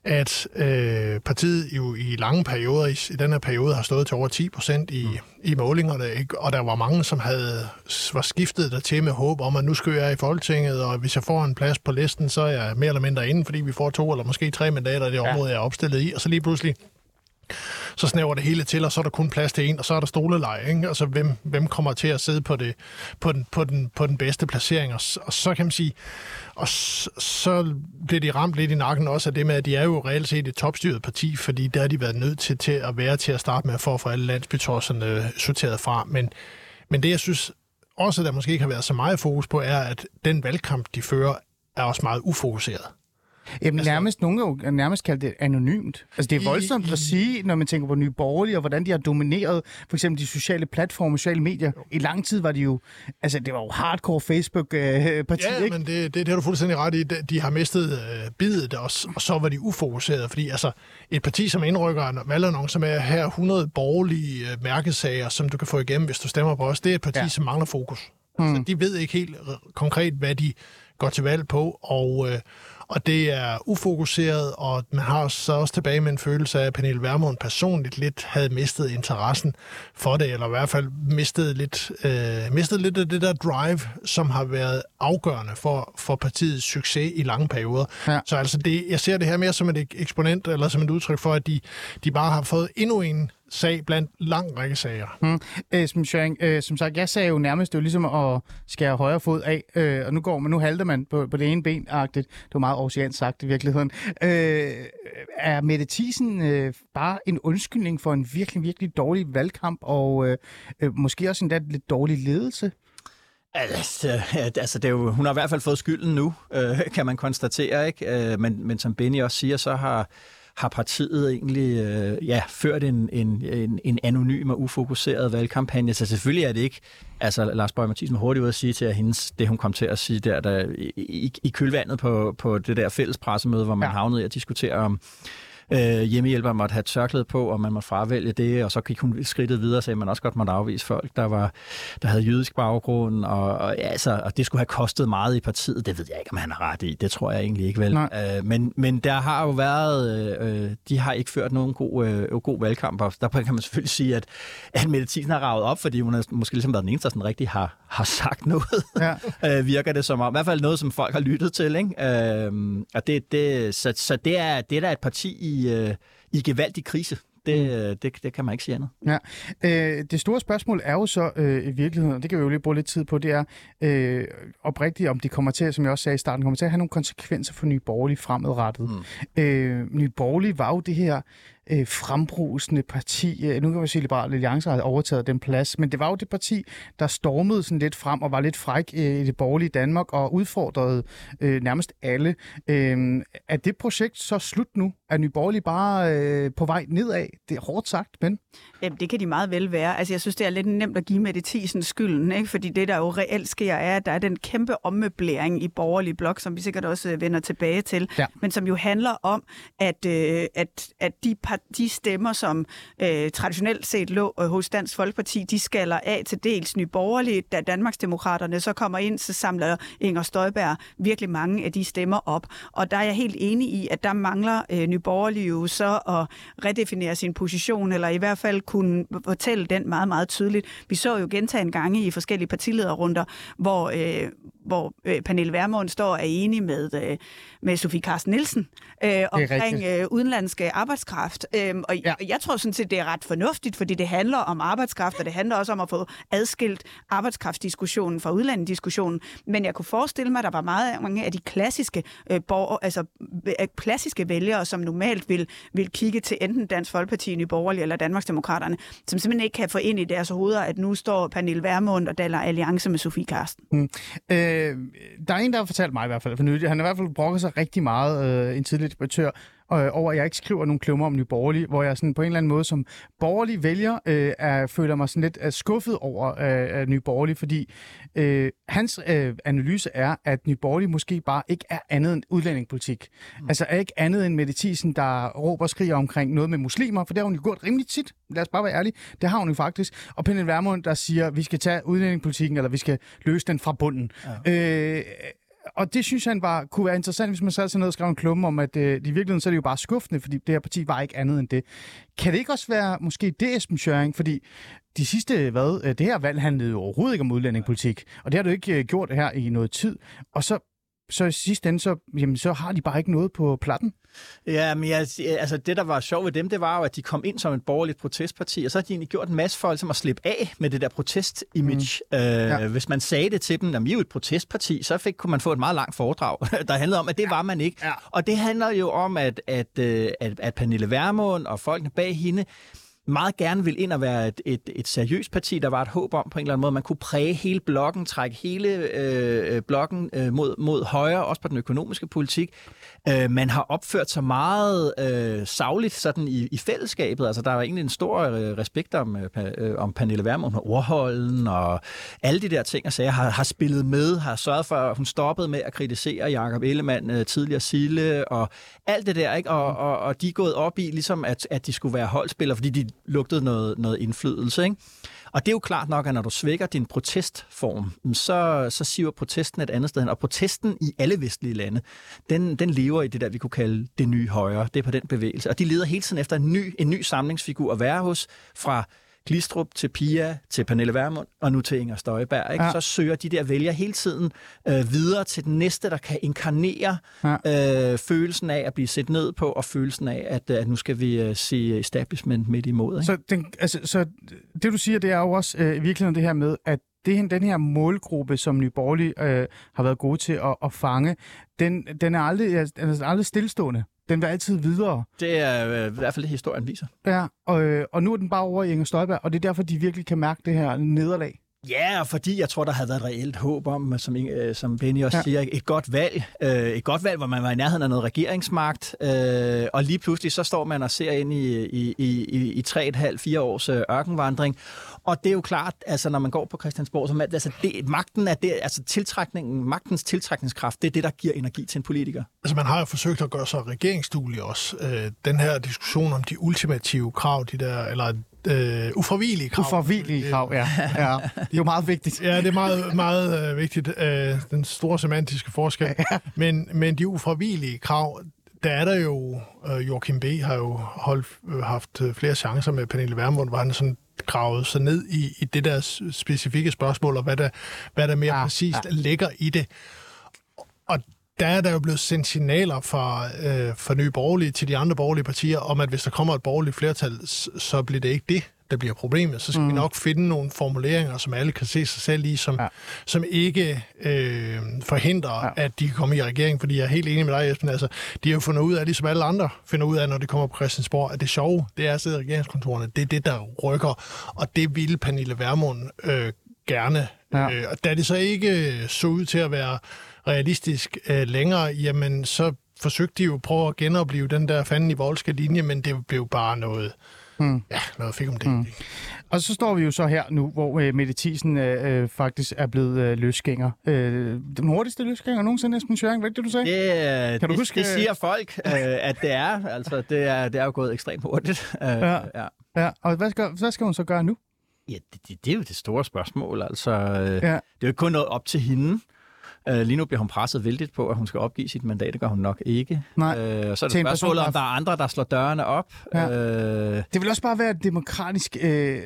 at øh, partiet jo i lange perioder, i, i den her periode, har stået til over ti procent i, mm. i målingerne, ikke? Og der var mange, som havde, var skiftet der til med håb om, at nu skal jeg i Folketinget, og hvis jeg får en plads på listen, så er jeg mere eller mindre inde, fordi vi får to eller måske tre mandater i det område, ja. Jeg er opstillet i, og så lige pludselig så snæver det hele til, og så er der kun plads til en, og så er der stoleleje, ikke? Altså, hvem, hvem kommer til at sidde på, det, på, den, på, den, på den bedste placering? Og, og så kan man sige, og så, så bliver de ramt lidt i nakken også af det med, at de er jo reelt set et topstyret parti, fordi der har de været nødt til, til at være til at starte med, for at få alle landsbytosserne sorteret fra. Men, men det, jeg synes også, der måske ikke har været så meget fokus på, er, at den valgkamp, de fører, er også meget ufokuseret. Jamen altså, nærmest, nogen kan nærmest kalde det anonymt. Altså det er voldsomt i, i, at sige, når man tænker på Nye Borgerlige, og hvordan de har domineret for eksempel de sociale platforme, sociale medier. Jo. I lang tid var de jo, altså det var jo hardcore Facebook-parti, ja, ikke? Ja, men det, det, det har du fuldstændig ret i. De har mistet øh, bidet, og, og så var de ufokuserede, fordi altså et parti, som indrykker en valgannonce, som er her hundrede borgerlige øh, mærkesager, som du kan få igennem, hvis du stemmer på os, det er et parti, ja. Som mangler fokus. Altså, mm. de ved ikke helt konkret, hvad de går til valg på, og øh, og det er ufokuseret, og man har så også tilbage med en følelse af, at Pernille Vermund personligt lidt havde mistet interessen for det, eller i hvert fald mistet lidt, øh, mistet lidt af det der drive, som har været afgørende for, for partiets succes i lange perioder. Ja. Så altså det, jeg ser det her mere som et eksponent, eller som et udtryk for, at de, de bare har fået endnu en sag blandt lang række sager. Mm. Esben Schøring, øh, som sagt, jeg sagde jo nærmest, det var ligesom at skære højre fod af, øh, og nu går man, nu halter man på, på det ene ben-agtigt. Det var meget oceansk sagt i virkeligheden. Øh, er Mette Thiesen øh, bare en undskyldning for en virkelig, virkelig dårlig valgkamp, og øh, øh, måske også endda lidt dårlig ledelse? Altså, altså det er jo, hun har i hvert fald fået skylden nu, øh, kan man konstatere, ikke? Øh, men, men som Benny også siger, så har har partiet egentlig øh, ja, ført en, en, en, en anonym og ufokuseret valgkampagne. Så selvfølgelig er det ikke, altså Lars Boje Mathiesen var hurtigt ude at sige til at hendes, det hun kom til at sige der, der i, i kølvandet på, på det der fælles pressemøde, hvor man ja. havnede i at diskutere om øh, hjemmehjælpere måtte have tørklæde på, og man måtte fravælge det, og så gik hun skridtet videre og sagde, at man også godt måtte afvise folk, der, var, der havde jødisk baggrund, og, og, ja, altså, og det skulle have kostet meget i partiet. Det ved jeg ikke, om han har ret i. Det tror jeg egentlig ikke, vel? Øh, men, men der har jo været, øh, de har ikke ført nogen god, øh, god valgkamp, og der kan man selvfølgelig sige, at, at Mette Thiesen har ravet op, fordi hun har måske ligesom været den eneste, der sådan rigtig har, har sagt noget. Ja. øh, virker det som om, i hvert fald noget, som folk har lyttet til, ikke? Øh, og det, det, så, så det er det der er et parti i I, i gevaldig krise. Det, det, det kan man ikke sige andet. Ja. Øh, det store spørgsmål er jo så øh, i virkeligheden, og det kan vi jo lige bruge lidt tid på, det er øh, oprigtigt, om det kommer til, som jeg også sagde i starten, kommer til at have nogle konsekvenser for Nye Borgerlige fremadrettet. Mm. Øh, Nye Borgerlige var jo det her øh, frembrusende parti. Øh, nu kan vi sige, at Liberale Alliance har overtaget den plads, men det var jo det parti, der stormede sådan lidt frem og var lidt fræk øh, i det borgerlige Danmark og udfordrede øh, nærmest alle. Øh, er det projekt så slut nu? Er Nye Borgerlige bare øh, på vej nedad? Det er hårdt sagt, men... Jamen, det kan de meget vel være. Altså, jeg synes, det er lidt nemt at give Mette Thiesen skylden, ikke? Fordi det, der jo reelt sker, er, at der er den kæmpe ommøblering i borgerlig blok, som vi sikkert også vender tilbage til, ja. Men som jo handler om, at, øh, at, at de partier, og de stemmer, som øh, traditionelt set lå øh, hos Dansk Folkeparti, de skaller af til dels Nye Borgerlige. Da Danmarksdemokraterne så kommer ind, så samler Inger Støjberg virkelig mange af de stemmer op. Og der er jeg helt enig i, at der mangler øh, Nye Borgerlige så at redefinere sin position, eller i hvert fald kunne fortælle den meget, meget tydeligt. Vi så jo gentagne gange i forskellige partilederrunder, hvor, øh, hvor øh, Pernille Vermund står og er enig med, øh, med Sofie Carsten Nielsen øh, omkring øh, udenlandske arbejdskraft. Øh, og ja. Jeg tror sådan set, det er ret fornuftigt, fordi det handler om arbejdskraft, og det handler også om at få adskilt arbejdskraftdiskussionen fra udlandsdiskussionen. Men jeg kunne forestille mig, at der var meget mange af de klassiske, øh, borger, altså, klassiske vælgere, som normalt vil, vil kigge til enten Dansk Folkeparti, Nye Borgerlige eller Danmarksdemokraterne, som simpelthen ikke kan få ind i deres hoveder, at nu står Pernille Vermund og danner alliance med Sofie Carsten. Mm. Øh, der er en, der har fortalt mig i hvert fald for nylig. Han har i hvert fald brokket sig rigtig meget, øh, en tidligere debattør, øh, over, at jeg ikke skriver nogen klummer om Nye Borgerlige, hvor jeg sådan på en eller anden måde som borgerlig vælger øh, er, føler mig sådan lidt skuffet over øh, Nye Borgerlige, fordi øh, hans øh, analyse er, at Nye Borgerlige måske bare ikke er andet end udlændingepolitik. Mm. Altså er ikke andet end Mette Thiesen, der råber og skriger omkring noget med muslimer, for det har hun jo gjort rimelig tit. Lad os bare være ærlige. Det har hun jo faktisk. Og Pernille Vermund, der siger, at vi skal tage udlændingepolitikken, eller vi skal løse den fra bunden. Ja. Øh, Og det synes han var, kunne være interessant, hvis man satte sig ned og skrev en klumme om, at øh, i virkeligheden så er det jo bare skuffende, fordi det her parti var ikke andet end det. Kan det ikke også være måske det, Esben Schøring? Fordi de sidste, hvad, det her valg handlede jo overhovedet ikke om udlændingepolitik, og det har du ikke øh, gjort her i noget tid. Og så så i sidste ende, så, jamen, så har de bare ikke noget på platten. Ja, men jeg, altså det, der var sjovt ved dem, det var jo, at de kom ind som et borgerligt protestparti, og så har de egentlig gjort en masse folk, som at slippe af med det der protest-image. Mm. Øh, ja. Hvis man sagde det til dem, at vi er jo et protestparti, så fik, kunne man få et meget langt foredrag, der handlede om, at det ja. var man ikke. Ja. Og det handler jo om, at, at, at, at Pernille Vermund og folkene bag hende meget gerne ville ind og være et, et, et seriøst parti, der var et håb om på en eller anden måde, man kunne præge hele blokken, trække hele øh, blokken øh, mod, mod højre, også på den økonomiske politik. Øh, man har opført sig meget øh, sagligt sådan i, i fællesskabet. Altså, der var egentlig en stor øh, respekt om, øh, om Pernille Vermund og ordholden og alle de der ting, og sager har, har spillet med, har sørget for, at hun stoppede med at kritisere Jakob Ellemann, øh, tidligere Sille, og alt det der, ikke? Og, og, og de er gået op i, ligesom at, at de skulle være holdspillere, fordi de lugtede noget, noget indflydelse, ikke? Og det er jo klart nok, at når du svækker din protestform, så, så siver protesten et andet sted hen. Og protesten i alle vestlige lande, den, den lever i det der, vi kunne kalde det nye højre. Det er på den bevægelse. Og de leder hele tiden efter en ny, en ny samlingsfigur at være hos, fra Glistrup til Pia, til Pernille Vermund og nu til Inger Støjberg. Ikke? Ja. Så søger de der vælger hele tiden øh, videre til den næste, der kan inkarnere ja. øh, følelsen af at blive set ned på, og følelsen af, at, at nu skal vi øh, se establishment midt imod. Ikke? Så, den, altså, så det, du siger, det er jo også øh, i virkeligheden det her med, at det, den her målgruppe, som Nye Borgerlige øh, har været gode til at, at fange, den, den er aldrig, altså, aldrig stillestående. Den var altid videre. Det er øh, i hvert fald det, historien viser. Ja, og, øh, og nu er den bare over i Inger Støjberg, og det er derfor, de virkelig kan mærke det her nederlag. Ja, fordi jeg tror, der havde været et reelt håb om, som, øh, som Benny også ja. siger, et godt valg. Øh, et godt valg, hvor man var i nærheden af noget regeringsmagt, øh, og lige pludselig så står man og ser ind i, i, i, i, i tre komma fem til fire års ørkenvandring. Og det er jo klart, altså når man går på Christiansborg, så man, altså det, magten er det, altså tiltrækningen, magtens tiltrækningskraft, det er det, der giver energi til en politiker. Altså man har jo forsøgt at gøre sig regeringsduelig også. Øh, den her diskussion om de ultimative krav, de der, eller øh, ufravigelige krav. Ufravigelige krav, ja. ja. Det er jo meget vigtigt. Ja, det er meget, meget øh, vigtigt. Øh, den store semantiske forskel. Men, men de ufravigelige krav, der er der jo, øh, Joachim B. har jo holdt, øh, haft flere chancer med Pernille Vermund, hvor han sådan gravet sig ned i, i det der specifikke spørgsmål, og hvad der, hvad der mere ja, præcist ja. ligger i det. Og der er der jo blevet sendt signaler fra, øh, fra Nye Borgerlige til de andre borgerlige partier, om at hvis der kommer et borgerligt flertal, så bliver det ikke det, der bliver problemet. Så skal mm. vi nok finde nogle formuleringer, som alle kan se sig selv i, som, ja. som ikke øh, forhindrer, ja. at de kan komme i regering. Fordi jeg er helt enig med dig, Esben. Altså, de har jo fundet ud af, ligesom alle andre finder ud af, når de kommer på Christiansborg, at det sjove, det er at sidde i regeringskontorerne. Det er det, der rykker. Og det ville Pernille Vermund øh, gerne. Ja. Øh, og da det så ikke så ud til at være realistisk øh, længere, jamen så forsøgte de jo at prøve at genopleve den der fanden i voldske linje, men det blev bare noget Hmm. Ja, noget fik om det. Hmm. Og så står vi jo så her nu, hvor øh, Mette Thiesen øh, faktisk er blevet øh, løsgænger. Øh, den hurtigste løsgænger nogensinde, Esben Schøring, hvad det, du sagde? Det, kan du det, huske? Det siger folk, øh, at det er. Altså, det er, det er jo gået ekstremt hurtigt. Øh, ja. Ja. Ja, og hvad skal, hvad skal hun så gøre nu? Ja, det, det, det er jo det store spørgsmål. Altså, øh, ja. Det er jo ikke kun noget op til hende. Lige nu bliver hun presset vældigt på, at hun skal opgive sit mandat. Det gør hun nok ikke. Nej. Øh, og så er det spørgsmålet, om der er andre, der slår dørene op. Ja. Øh... Det vil også bare være et demokratisk... Øh,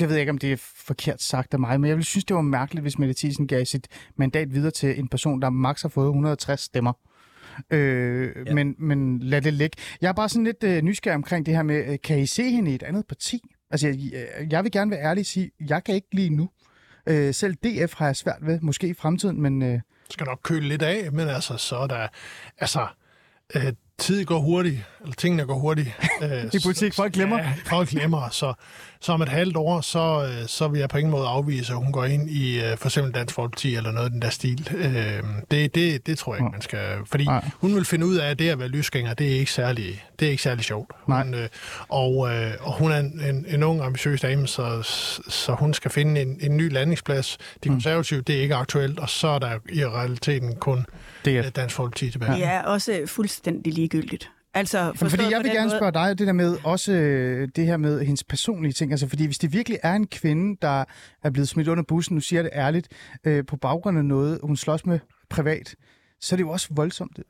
jeg ved ikke, om det er forkert sagt af mig, men jeg ville synes, det var mærkeligt, hvis Mette Thiesen gav sit mandat videre til en person, der maks har fået et hundrede og tres stemmer. Øh, ja. men, men lad det ligge. Jeg er bare sådan lidt øh, nysgerrig omkring det her med, øh, kan I se hende i et andet parti? Altså, jeg, jeg vil gerne være ærlig og sige, jeg kan ikke lige nu. Øh, selv D F har jeg svært ved, måske i fremtiden, men... Øh... skal nok køle lidt af, men altså, så er der... Altså, øh, tid går hurtigt, eller tingene går hurtigt. Øh, I politik, folk glemmer. Ja, folk glemmer, så, så om et halvt år, så, så vil jeg på ingen måde afvise, at hun går ind i for eksempel Dansk Folkeparti, eller noget af den der stil. Øh, det, det, det tror jeg ikke, man skal... Fordi nej. Hun vil finde ud af, at det at være løsgænger, det er ikke særlig, det er ikke særlig sjovt. Hun, øh, og, øh, og hun er en, en, en ung, ambitiøs dame, så, så hun skal finde en, en ny landingsplads. De konservative, mm. det er ikke aktuelt, og så er der i realiteten kun D F. Dansk Folkeparti tilbage. Ja. Det er også fuldstændig ligegyldigt. Altså, fordi jeg vil gerne måde... spørge dig det der med også det her med hendes personlige ting. Altså, fordi hvis det virkelig er en kvinde, der er blevet smidt under bussen, nu siger jeg det ærligt, øh, på baggrund af noget, hun slås med privat, så er det jo også voldsomt. Det.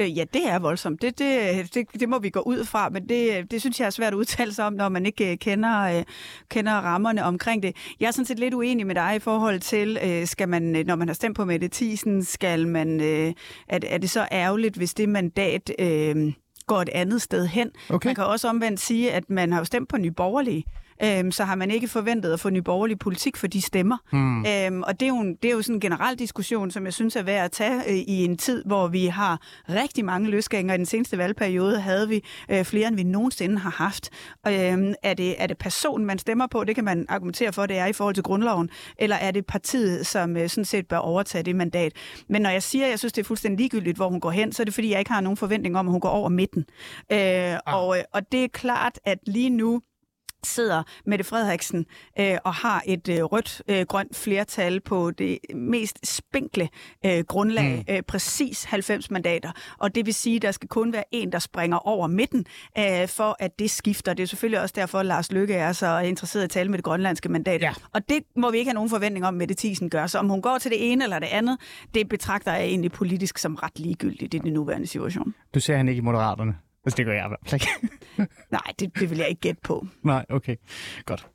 Øh, ja, det er voldsomt. Det, det, det, det må vi gå ud fra, men det, det synes jeg er svært at udtale sig om, når man ikke kender, øh, kender rammerne omkring det. Jeg er sådan set lidt uenig med dig i forhold til, øh, skal man, når man har stemt på Mette Thiesen, skal man, øh, er, er det så ærgerligt, hvis det mandat øh, går et andet sted hen? Okay. Man kan også omvendt sige, at man har jo stemt på Nye Borgerlige. Øhm, så har man ikke forventet at få ny borgerlig politik for de stemmer. Mm. Øhm, og det er, jo, det er jo sådan en generel diskussion, som jeg synes er værd at tage øh, i en tid, hvor vi har rigtig mange løsgængere. I den seneste valgperiode havde vi øh, flere, end vi nogensinde har haft. Øhm, er, det, er det personen, man stemmer på? Det kan man argumentere for, det er i forhold til grundloven. Eller er det partiet, som øh, sådan set bør overtage det mandat? Men når jeg siger, at jeg synes, det er fuldstændig ligegyldigt, hvor hun går hen, så er det fordi, jeg ikke har nogen forventning om, at hun går over midten. Øh, ah. og, øh, og det er klart, at lige nu sidder Mette Frederiksen øh, og har et øh, rødt-grønt øh, flertal på det mest spinkle øh, grundlag, mm. øh, præcis halvfems mandater. Og det vil sige, at der skal kun være en, der springer over midten, øh, for at det skifter. Det er selvfølgelig også derfor, at Lars Løkke er så interesseret i at tale med det grønlandske mandat. Ja. Og det må vi ikke have nogen forventning om, Mette Thiesen gør. Så om hun går til det ene eller det andet, det betragter jeg egentlig politisk som ret ligegyldigt i den nuværende situation. Du ser han ikke i Moderaterne? Altså, det gør jeg i hvert fald ikke. Nej, det, det vil jeg ikke gætte på. Nej, okay. Godt.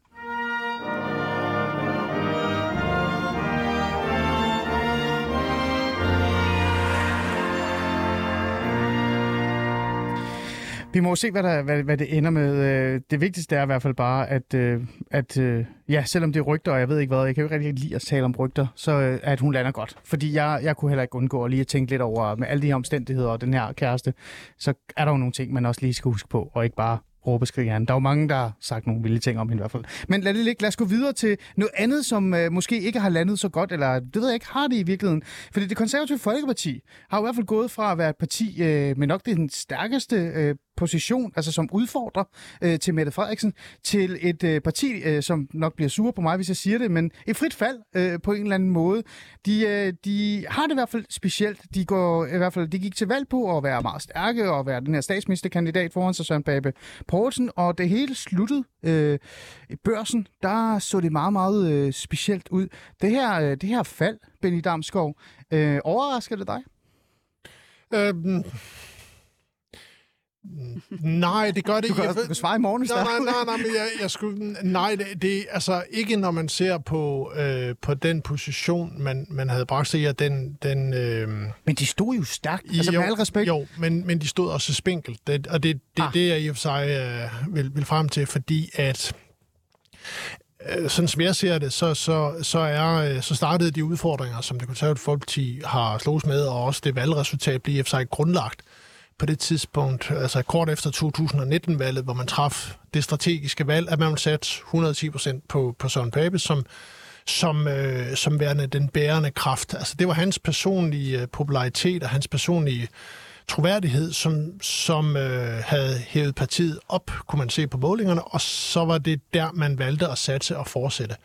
Vi må se, hvad, der, hvad, hvad det ender med. Det vigtigste er i hvert fald bare, at, at ja, selvom det er rygter, og jeg ved ikke hvad, jeg kan jo rigtig lide at tale om rygter, så at hun lander godt. Fordi jeg, jeg kunne heller ikke undgå at lige at tænke lidt over, med alle de her omstændigheder og den her kæreste, så er der jo nogle ting, man også lige skal huske på, og ikke bare råbe og skrige an. Der er jo mange, der har sagt nogle vilde ting om hende i hvert fald. Men lad det ligge. Lad os gå videre til noget andet, som øh, måske ikke har landet så godt, eller det ved jeg ikke, har det i virkeligheden. Fordi det konservative Folkeparti har i hvert fald gået fra at være et parti øh, med nok den stærkeste øh, position, altså som udfordrer øh, til Mette Frederiksen, til et øh, parti, øh, som nok bliver sure på mig, hvis jeg siger det, men et frit fald øh, på en eller anden måde. De, øh, de har det i hvert fald specielt. De, går, i hvert fald, de gik til valg på at være meget stærke og være den her statsministerkandidat foran sig, Søren Pape Poulsen, og det hele sluttede øh, i Børsen. Der så det meget, meget øh, specielt ud. Det her, øh, det her fald, Benny Damsgaard, øh, overrasker det dig? Øhm... Nej, det gør det ikke. Du kan, også, du kan svare i morgen. Nej, nej, nej, nej, men jeg, jeg skulle, nej det, det altså ikke, når man ser på, øh, på den position, man, man havde bragt sig i, den... den øh, men de stod jo stærkt, altså jo, med al respekt. Jo, men, men de stod også spinkelt, det, og det er det, ah. det, jeg i og for sig øh, vil, vil frem til, fordi at... Sådan som jeg ser det, så, så, så, er, så startede de udfordringer, som det konservative Folkeparti har slås med, og også det valgresultat blev i og for sig grundlagt på det tidspunkt, altså kort efter to tusind og nitten-valget, hvor man traf det strategiske valg, at man ville sætte et hundrede og ti procent på, på Søren Pape som, som, øh, som værende den bærende kraft. Altså det var hans personlige popularitet og hans personlige troværdighed, som, som øh, havde hævet partiet op, kunne man se på målingerne, og så var det der, man valgte at satse og fortsætte.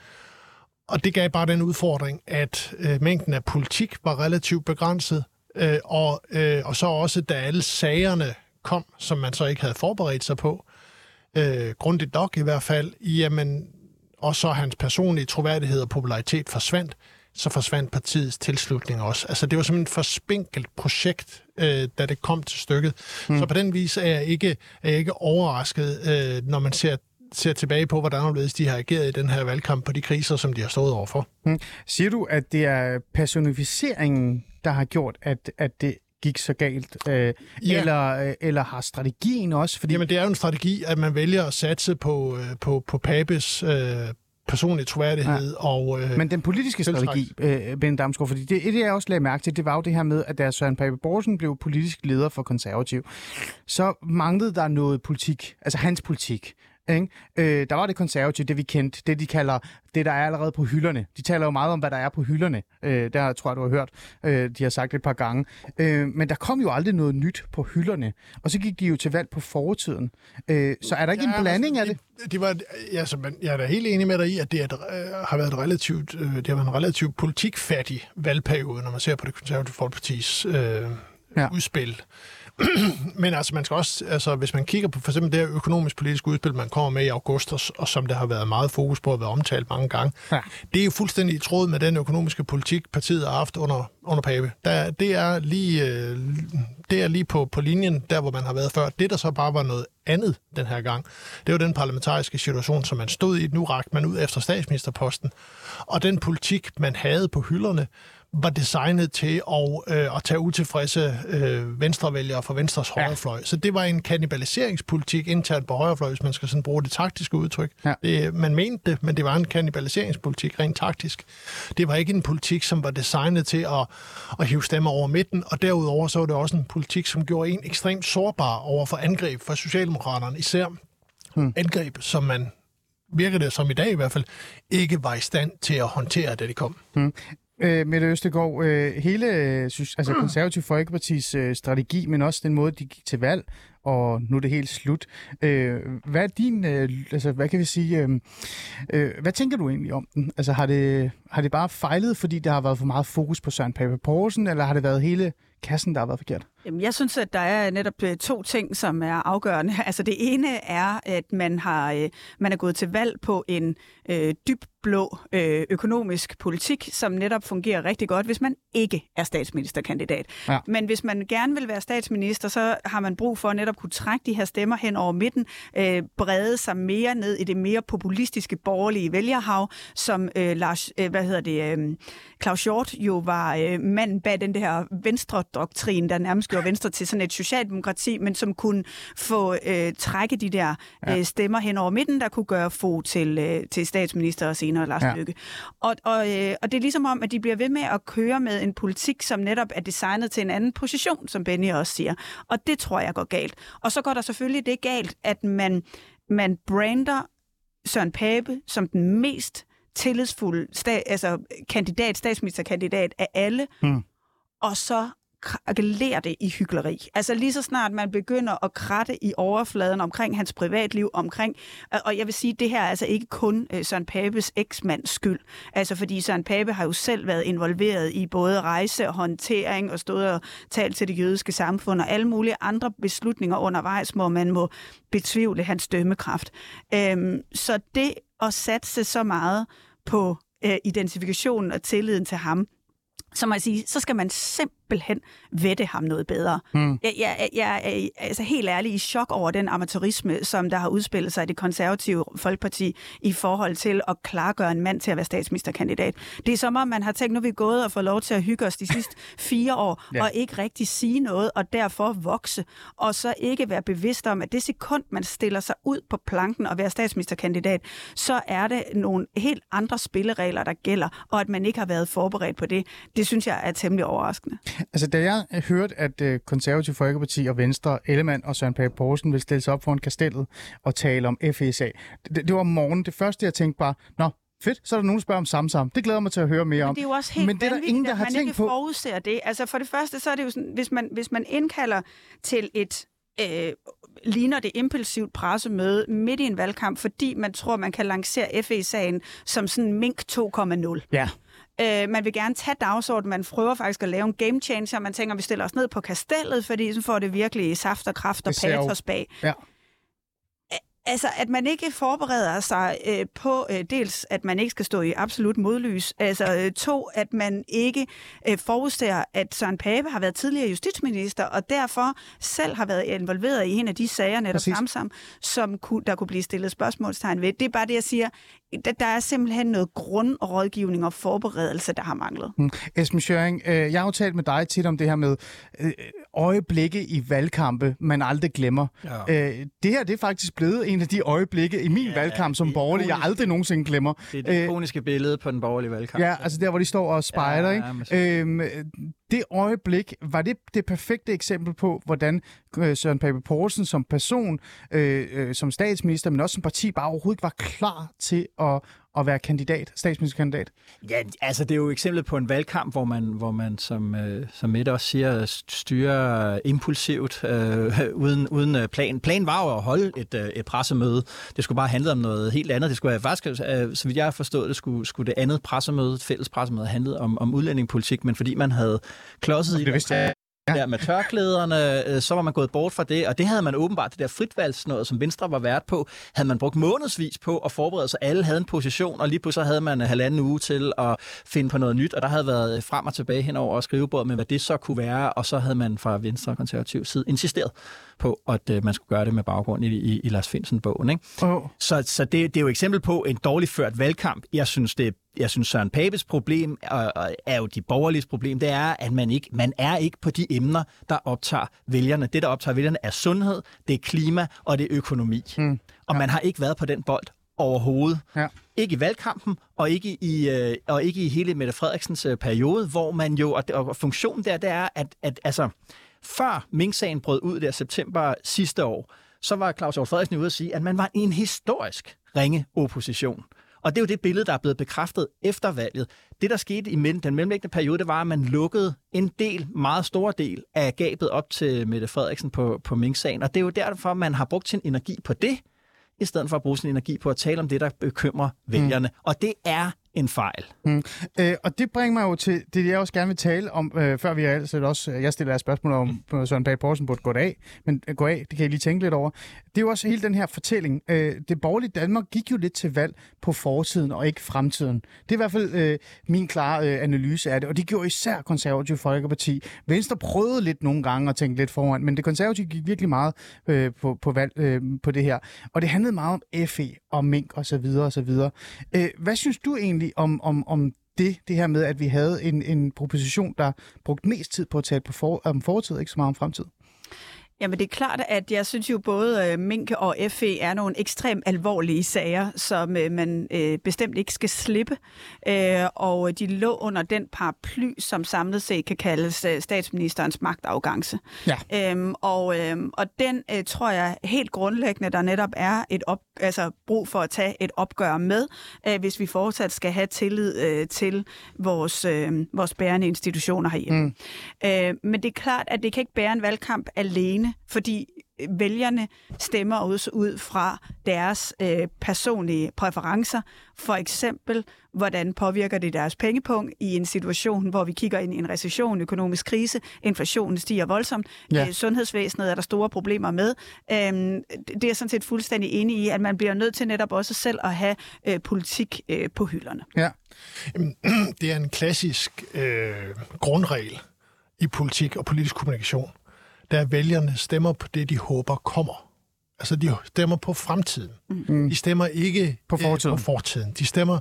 Og det gav bare den udfordring, at øh, mængden af politik var relativt begrænset, øh, og, øh, og så også, da alle sagerne kom, som man så ikke havde forberedt sig på, øh, grundigt nok i hvert fald, jamen, og så hans personlige troværdighed og popularitet forsvandt, så forsvandt partiets tilslutning også. Altså, det var simpelthen et forspinkelt projekt, øh, da det kom til stykket. Mm. Så på den vis er jeg ikke, er jeg ikke overrasket, øh, når man ser, ser tilbage på, hvordan de har ageret i den her valgkamp på de kriser, som de har stået overfor. Mm. Siger du, at det er personificeringen, der har gjort, at, at det gik så galt? Øh, ja. eller, eller har strategien også? Fordi... Jamen, det er jo en strategi, at man vælger at satse på, på, på Papes øh, personlig troværdighed, ja. og... Øh, Men den politiske strategi, øh, Benny Damsgaard, fordi det, det jeg også lagde mærke til, det var jo det her med, at da Søren Pape Poulsen blev politisk leder for Konservativ, så manglede der noget politik, altså hans politik. Ikke? Øh, der var det konservative, det vi kendte, det de kalder, det der er allerede på hylderne. De taler jo meget om, hvad der er på hylderne. Øh, der tror jeg, du har hørt, øh, de har sagt et par gange. Øh, men der kom jo aldrig noget nyt på hylderne. Og så gik de jo til valg på fortiden. Øh, så er der ikke ja, en blanding altså, af det? De var, altså, man, jeg er da helt enig med dig i, at det er, der har været et relativt, øh, det har været en relativt politikfattig valgperiode, når man ser på det konservative Folkepartis øh, ja. udspil. Men altså, man skal også, altså, hvis man kigger på for eksempel det her økonomisk-politiske udspil, man kommer med i august, og, og som der har været meget fokus på og været omtalt mange gange, ja. det er jo fuldstændig i tråd med den økonomiske politik, partiet har haft under, under Pape. Der, det er lige, øh, det er lige på, på linjen, der hvor man har været før. Det, der så bare var noget andet den her gang, det var den parlamentariske situation, som man stod i. Nu rakte man ud efter statsministerposten, og den politik, man havde på hylderne, var designet til at, øh, at tage utilfredse øh, venstrevælgere fra Venstres ja. højrefløj. Så det var en kannibaliseringspolitik internt på højrefløj, hvis man skal sådan bruge det taktiske udtryk. Ja. Det, man mente det, men det var en kannibaliseringspolitik rent taktisk. Det var ikke en politik, som var designet til at, at hive stemmer over midten, og derudover så var det også en politik, som gjorde en ekstremt sårbar over for angreb fra Socialdemokraterne, især hmm. angreb, som man virker det som i dag i hvert fald, ikke var i stand til at håndtere, da det kom. Hmm. Øh, Mette Østergaard, øh, hele altså Konservativ Folkepartis øh, strategi, men også den måde, de gik til valg, og nu er det helt slut. Øh, hvad er din, øh, altså hvad kan vi sige, øh, øh, hvad tænker du egentlig om den? Altså har det, har det bare fejlet, fordi der har været for meget fokus på Søren Pape Poulsen, eller har det været hele kassen, der har været forkert? Jamen, jeg synes, at der er netop to ting, som er afgørende. Altså det ene er, at man har øh, man er gået til valg på en øh, dyb blå øh, økonomisk politik, som netop fungerer rigtig godt, hvis man ikke er statsministerkandidat. Ja. Men hvis man gerne vil være statsminister, så har man brug for at netop kunne trække de her stemmer hen over midten, øh, brede sig mere ned i det mere populistiske borgerlige vælgerhav, som øh, Lars, øh, hvad hedder det, øh, Claus Hjort jo var øh, manden bag den der Venstre-doktrin, der nærmest gjorde Venstre til sådan et socialdemokrati, men som kunne få øh, trække de der øh, stemmer hen over midten, der kunne gøre få til, øh, til statsminister og senere Lars ja. Løkke. Og, og, øh, og det er ligesom om, at de bliver ved med at køre med en politik, som netop er designet til en anden position, som Benny også siger. Og det tror jeg går galt. Og så går der selvfølgelig det galt, at man, man brander Søren Pape som den mest tillidsfulde sta- altså kandidat, statsministerkandidat af alle, mm. og så kræler det i hykleri. Altså lige så snart man begynder at kratte i overfladen omkring hans privatliv, omkring, og jeg vil sige, at det her er altså ikke kun Søren Papes eksmands skyld, altså fordi Søren Pape har jo selv været involveret i både rejse og håndtering og stået og talt til det jødiske samfund og alle mulige andre beslutninger undervejs, hvor man må betvivle hans dømmekraft. Øhm, så det at satse så meget på øh, identifikationen og tilliden til ham, så må jeg sige, så skal man simpelthen vætte ham noget bedre. Mm. Jeg, jeg, jeg er altså helt ærlig i chok over den amatørisme, som der har udspillet sig i det konservative Folkeparti i forhold til at klargøre en mand til at være statsministerkandidat. Det er som om, man har tænkt, nu vi er gået og får lov til at hygge os de sidste fire år, ja. og ikke rigtig sige noget, og derfor vokse, og så ikke være bevidst om, at det sekund, man stiller sig ud på planken og være statsministerkandidat, så er det nogle helt andre spilleregler, der gælder, og at man ikke har været forberedt på det. Det Det synes jeg er temmelig overraskende. Altså, da jeg hørte, at øh, Konservativ Folkeparti og Venstre, Ellemann og Søren Pape Poulsen ville stille sig op foran kastellet og tale om F E S A, det, det var om morgenen. Det første, jeg tænkte bare, nå, Fedt, så er der nogen, der spørger om Samsam. Det glæder mig til at høre mere om. Men det er jo også helt men det er der ingen, der har man tænkt ikke på. Forudser det. Altså for det første, så er det jo sådan, hvis man, hvis man indkalder til et, øh, ligner det impulsivt pressemøde midt i en valgkamp, fordi man tror, man kan lancere F E-sagen som sådan mink to komma nul. Ja. Øh, man vil gerne tage dagsordenen, man prøver faktisk at lave en game changer, man tænker, vi stiller os ned på kastellet, fordi så får det virkelig saft og kraft og patos bag. Ja. Altså, at man ikke forbereder sig øh, på, øh, dels at man ikke skal stå i absolut modlys, altså øh, to, at man ikke øh, forudser, at Søren Pape har været tidligere justitsminister, og derfor selv har været involveret i en af de sager, netop Samsam, som ku, der kunne blive stillet spørgsmålstegn ved. Det er bare det, jeg siger. Der, der er simpelthen noget grundrådgivning og forberedelse, der har manglet. Mm. Esben Schøring, øh, jeg har jo talt med dig tit om det her med øh, øjeblikke i valgkampe, man aldrig glemmer. Ja. Øh, det her det er faktisk blevet en af de øjeblikke i min ja, valgkamp som borgerlig, jeg aldrig nogensinde glemmer. Det er det ikoniske øh, billede på den borgerlige valgkamp. Ja, altså der, hvor de står og spejder. Ja, ja, ikke? Øh, det øjeblik, var det det perfekte eksempel på, hvordan øh, Søren Pape Poulsen som person, øh, øh, som statsminister, men også som parti, bare overhovedet ikke var klar til at, at være kandidat, statsministerkandidat? Ja, altså det er jo eksemplet på en valgkamp, hvor man, hvor man som, øh, som Mette også siger, styrer impulsivt, øh, uden, uden plan. Planen var jo at holde et, øh, et pressemøde. Det skulle bare handle om noget helt andet. Det skulle have, faktisk, øh, så vidt jeg har forstået det, skulle, skulle det andet pressemøde, fælles pressemøde, handle om, om udlændingepolitik, men fordi man havde klodset i det. Ja. Der med tørklæderne, så var man gået bort fra det, og det havde man åbenbart, det der fritvalgsnød, som Venstre var vært på, havde man brugt månedsvis på at forberede sig. Alle havde en position, og lige pludselig havde man halvanden uge til at finde på noget nyt, og der havde været frem og tilbage henover og skrivebordet med, hvad det så kunne være, og så havde man fra Venstre og Konservativ side insisteret på, at man skulle gøre det med baggrund i, i, i Lars Findsen-bogen. Ikke? Oh. Så, så det, det er jo et eksempel på en dårligt ført valgkamp. Jeg synes, det er Jeg synes, Søren Papes problem, og, og er jo de borgerliges problem, det er, at man ikke man er ikke på de emner, der optager vælgerne. Det, der optager vælgerne, er sundhed, det er klima, og det er økonomi. Mm, ja. Og man har ikke været på den bold overhovedet. Ja. Ikke i valgkampen, og ikke i, øh, og ikke i hele Mette Frederiksens øh, periode, hvor man jo, og, og funktionen der, det er, at, at altså, før Mink-sagen brød ud der september sidste år, så var Claus Hjort Frederiksen ude at sige, at man var i en historisk ringe opposition. Og det er jo det billede, der er blevet bekræftet efter valget. Det, der skete i den mellemliggende periode, det var, at man lukkede en del, meget stor del af gabet op til Mette Frederiksen på, på Mink-sagen. Og det er jo derfor, man har brugt sin energi på det, i stedet for at bruge sin energi på at tale om det, der bekymrer vælgerne. Mm. Og det er en fejl. Mm. Øh, og det bringer mig jo til det, jeg også gerne vil tale om, øh, før vi altså også, jeg stiller et spørgsmål om mm. Søren Pape Poulsen burde gå af, men øh, gå af, det kan I lige tænke lidt over. Det er jo også hele den her fortælling. Øh, det borgerlige Danmark gik jo lidt til valg på fortiden og ikke fremtiden. Det er i hvert fald øh, min klare øh, analyse af det, og det gjorde især Konservativ Folkeparti. Venstre prøvede lidt nogle gange at tænke lidt foran, men det konservative gik virkelig meget øh, på, på valg øh, på det her. Og det handlede meget om F E og mink osv. osv. Øh, hvad synes du egentlig Om, om, om det, det her med, at vi havde en, en proposition, der brugte mest tid på at tale på for, om fortid, ikke så meget om fremtid? Jamen det er klart, at jeg synes jo både øh, mink og F E er nogle ekstremt alvorlige sager, som øh, man øh, bestemt ikke skal slippe. Øh, og de lå under den paraply, som samlet set kan kaldes øh, statsministerens magtafgangse. Ja. Øhm, og, øh, og den øh, tror jeg helt grundlæggende, der netop er et op, altså, brug for at tage et opgør med, øh, hvis vi fortsat skal have tillid øh, til vores, øh, vores bærende institutioner herhjemme. Mm. Øh, men det er klart, at det kan ikke bære en valgkamp alene, fordi vælgerne stemmer også ud fra deres øh, personlige præferencer. For eksempel, hvordan påvirker det deres pengepunkt i en situation, hvor vi kigger ind i en recession, økonomisk krise, inflationen stiger voldsomt, ja. øh, sundhedsvæsenet er der store problemer med. Øhm, det er sådan set fuldstændig enig i, at man bliver nødt til netop også selv at have øh, politik øh, på hylderne. Ja. Det er en klassisk øh, grundregel i politik og politisk kommunikation, der vælgerne stemmer på det, de håber kommer. Altså, de stemmer på fremtiden. Mm. De stemmer ikke på fortiden. Øh, på fortiden. De stemmer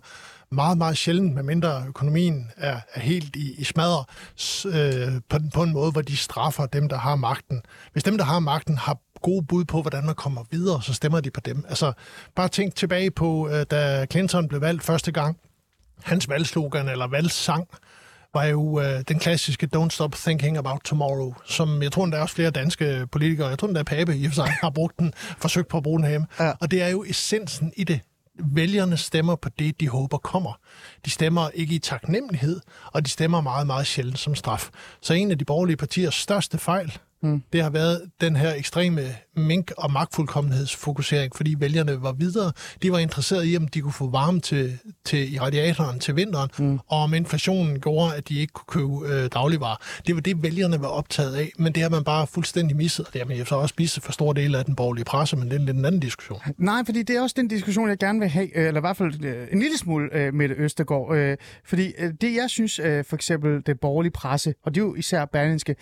meget, meget sjældent, medmindre økonomien er, er helt i, i smadre, øh, på, på en måde, hvor de straffer dem, der har magten. Hvis dem, der har magten, har gode bud på, hvordan man kommer videre, så stemmer de på dem. Altså, bare tænk tilbage på, øh, da Clinton blev valgt første gang. Hans valgslogan eller valgsang var jo øh, den klassiske Don't Stop Thinking About Tomorrow, som jeg tror, der er også flere danske politikere, jeg tror, der er Pape i og for sig, har brugt den, forsøgt på at bruge den hjemme. Ja. Og det er jo essensen i det. vælgerne stemmer på det, de håber kommer. De stemmer ikke i taknemmelighed, og de stemmer meget, meget sjældent som straf. Så en af de borgerlige partiers største fejl, mm. det har været den her ekstreme mink- og magtfuldkommenhedsfokusering, fordi vælgerne var videre. De var interesserede i, om de kunne få varme til, til, i radiatoren til vinteren, mm. og om inflationen gjorde, at de ikke kunne købe øh, dagligvarer. Det var det, vælgerne var optaget af, men det har man bare fuldstændig misset, og det har man så også misset for store dele af den borgerlige presse, men det er lidt en anden diskussion. Nej, fordi det er også den diskussion, jeg gerne vil have, eller i hvert fald en lille smule, Mette Østergaard, fordi det, jeg synes, for eksempel det borgerlige presse, og det er jo især Berlinske,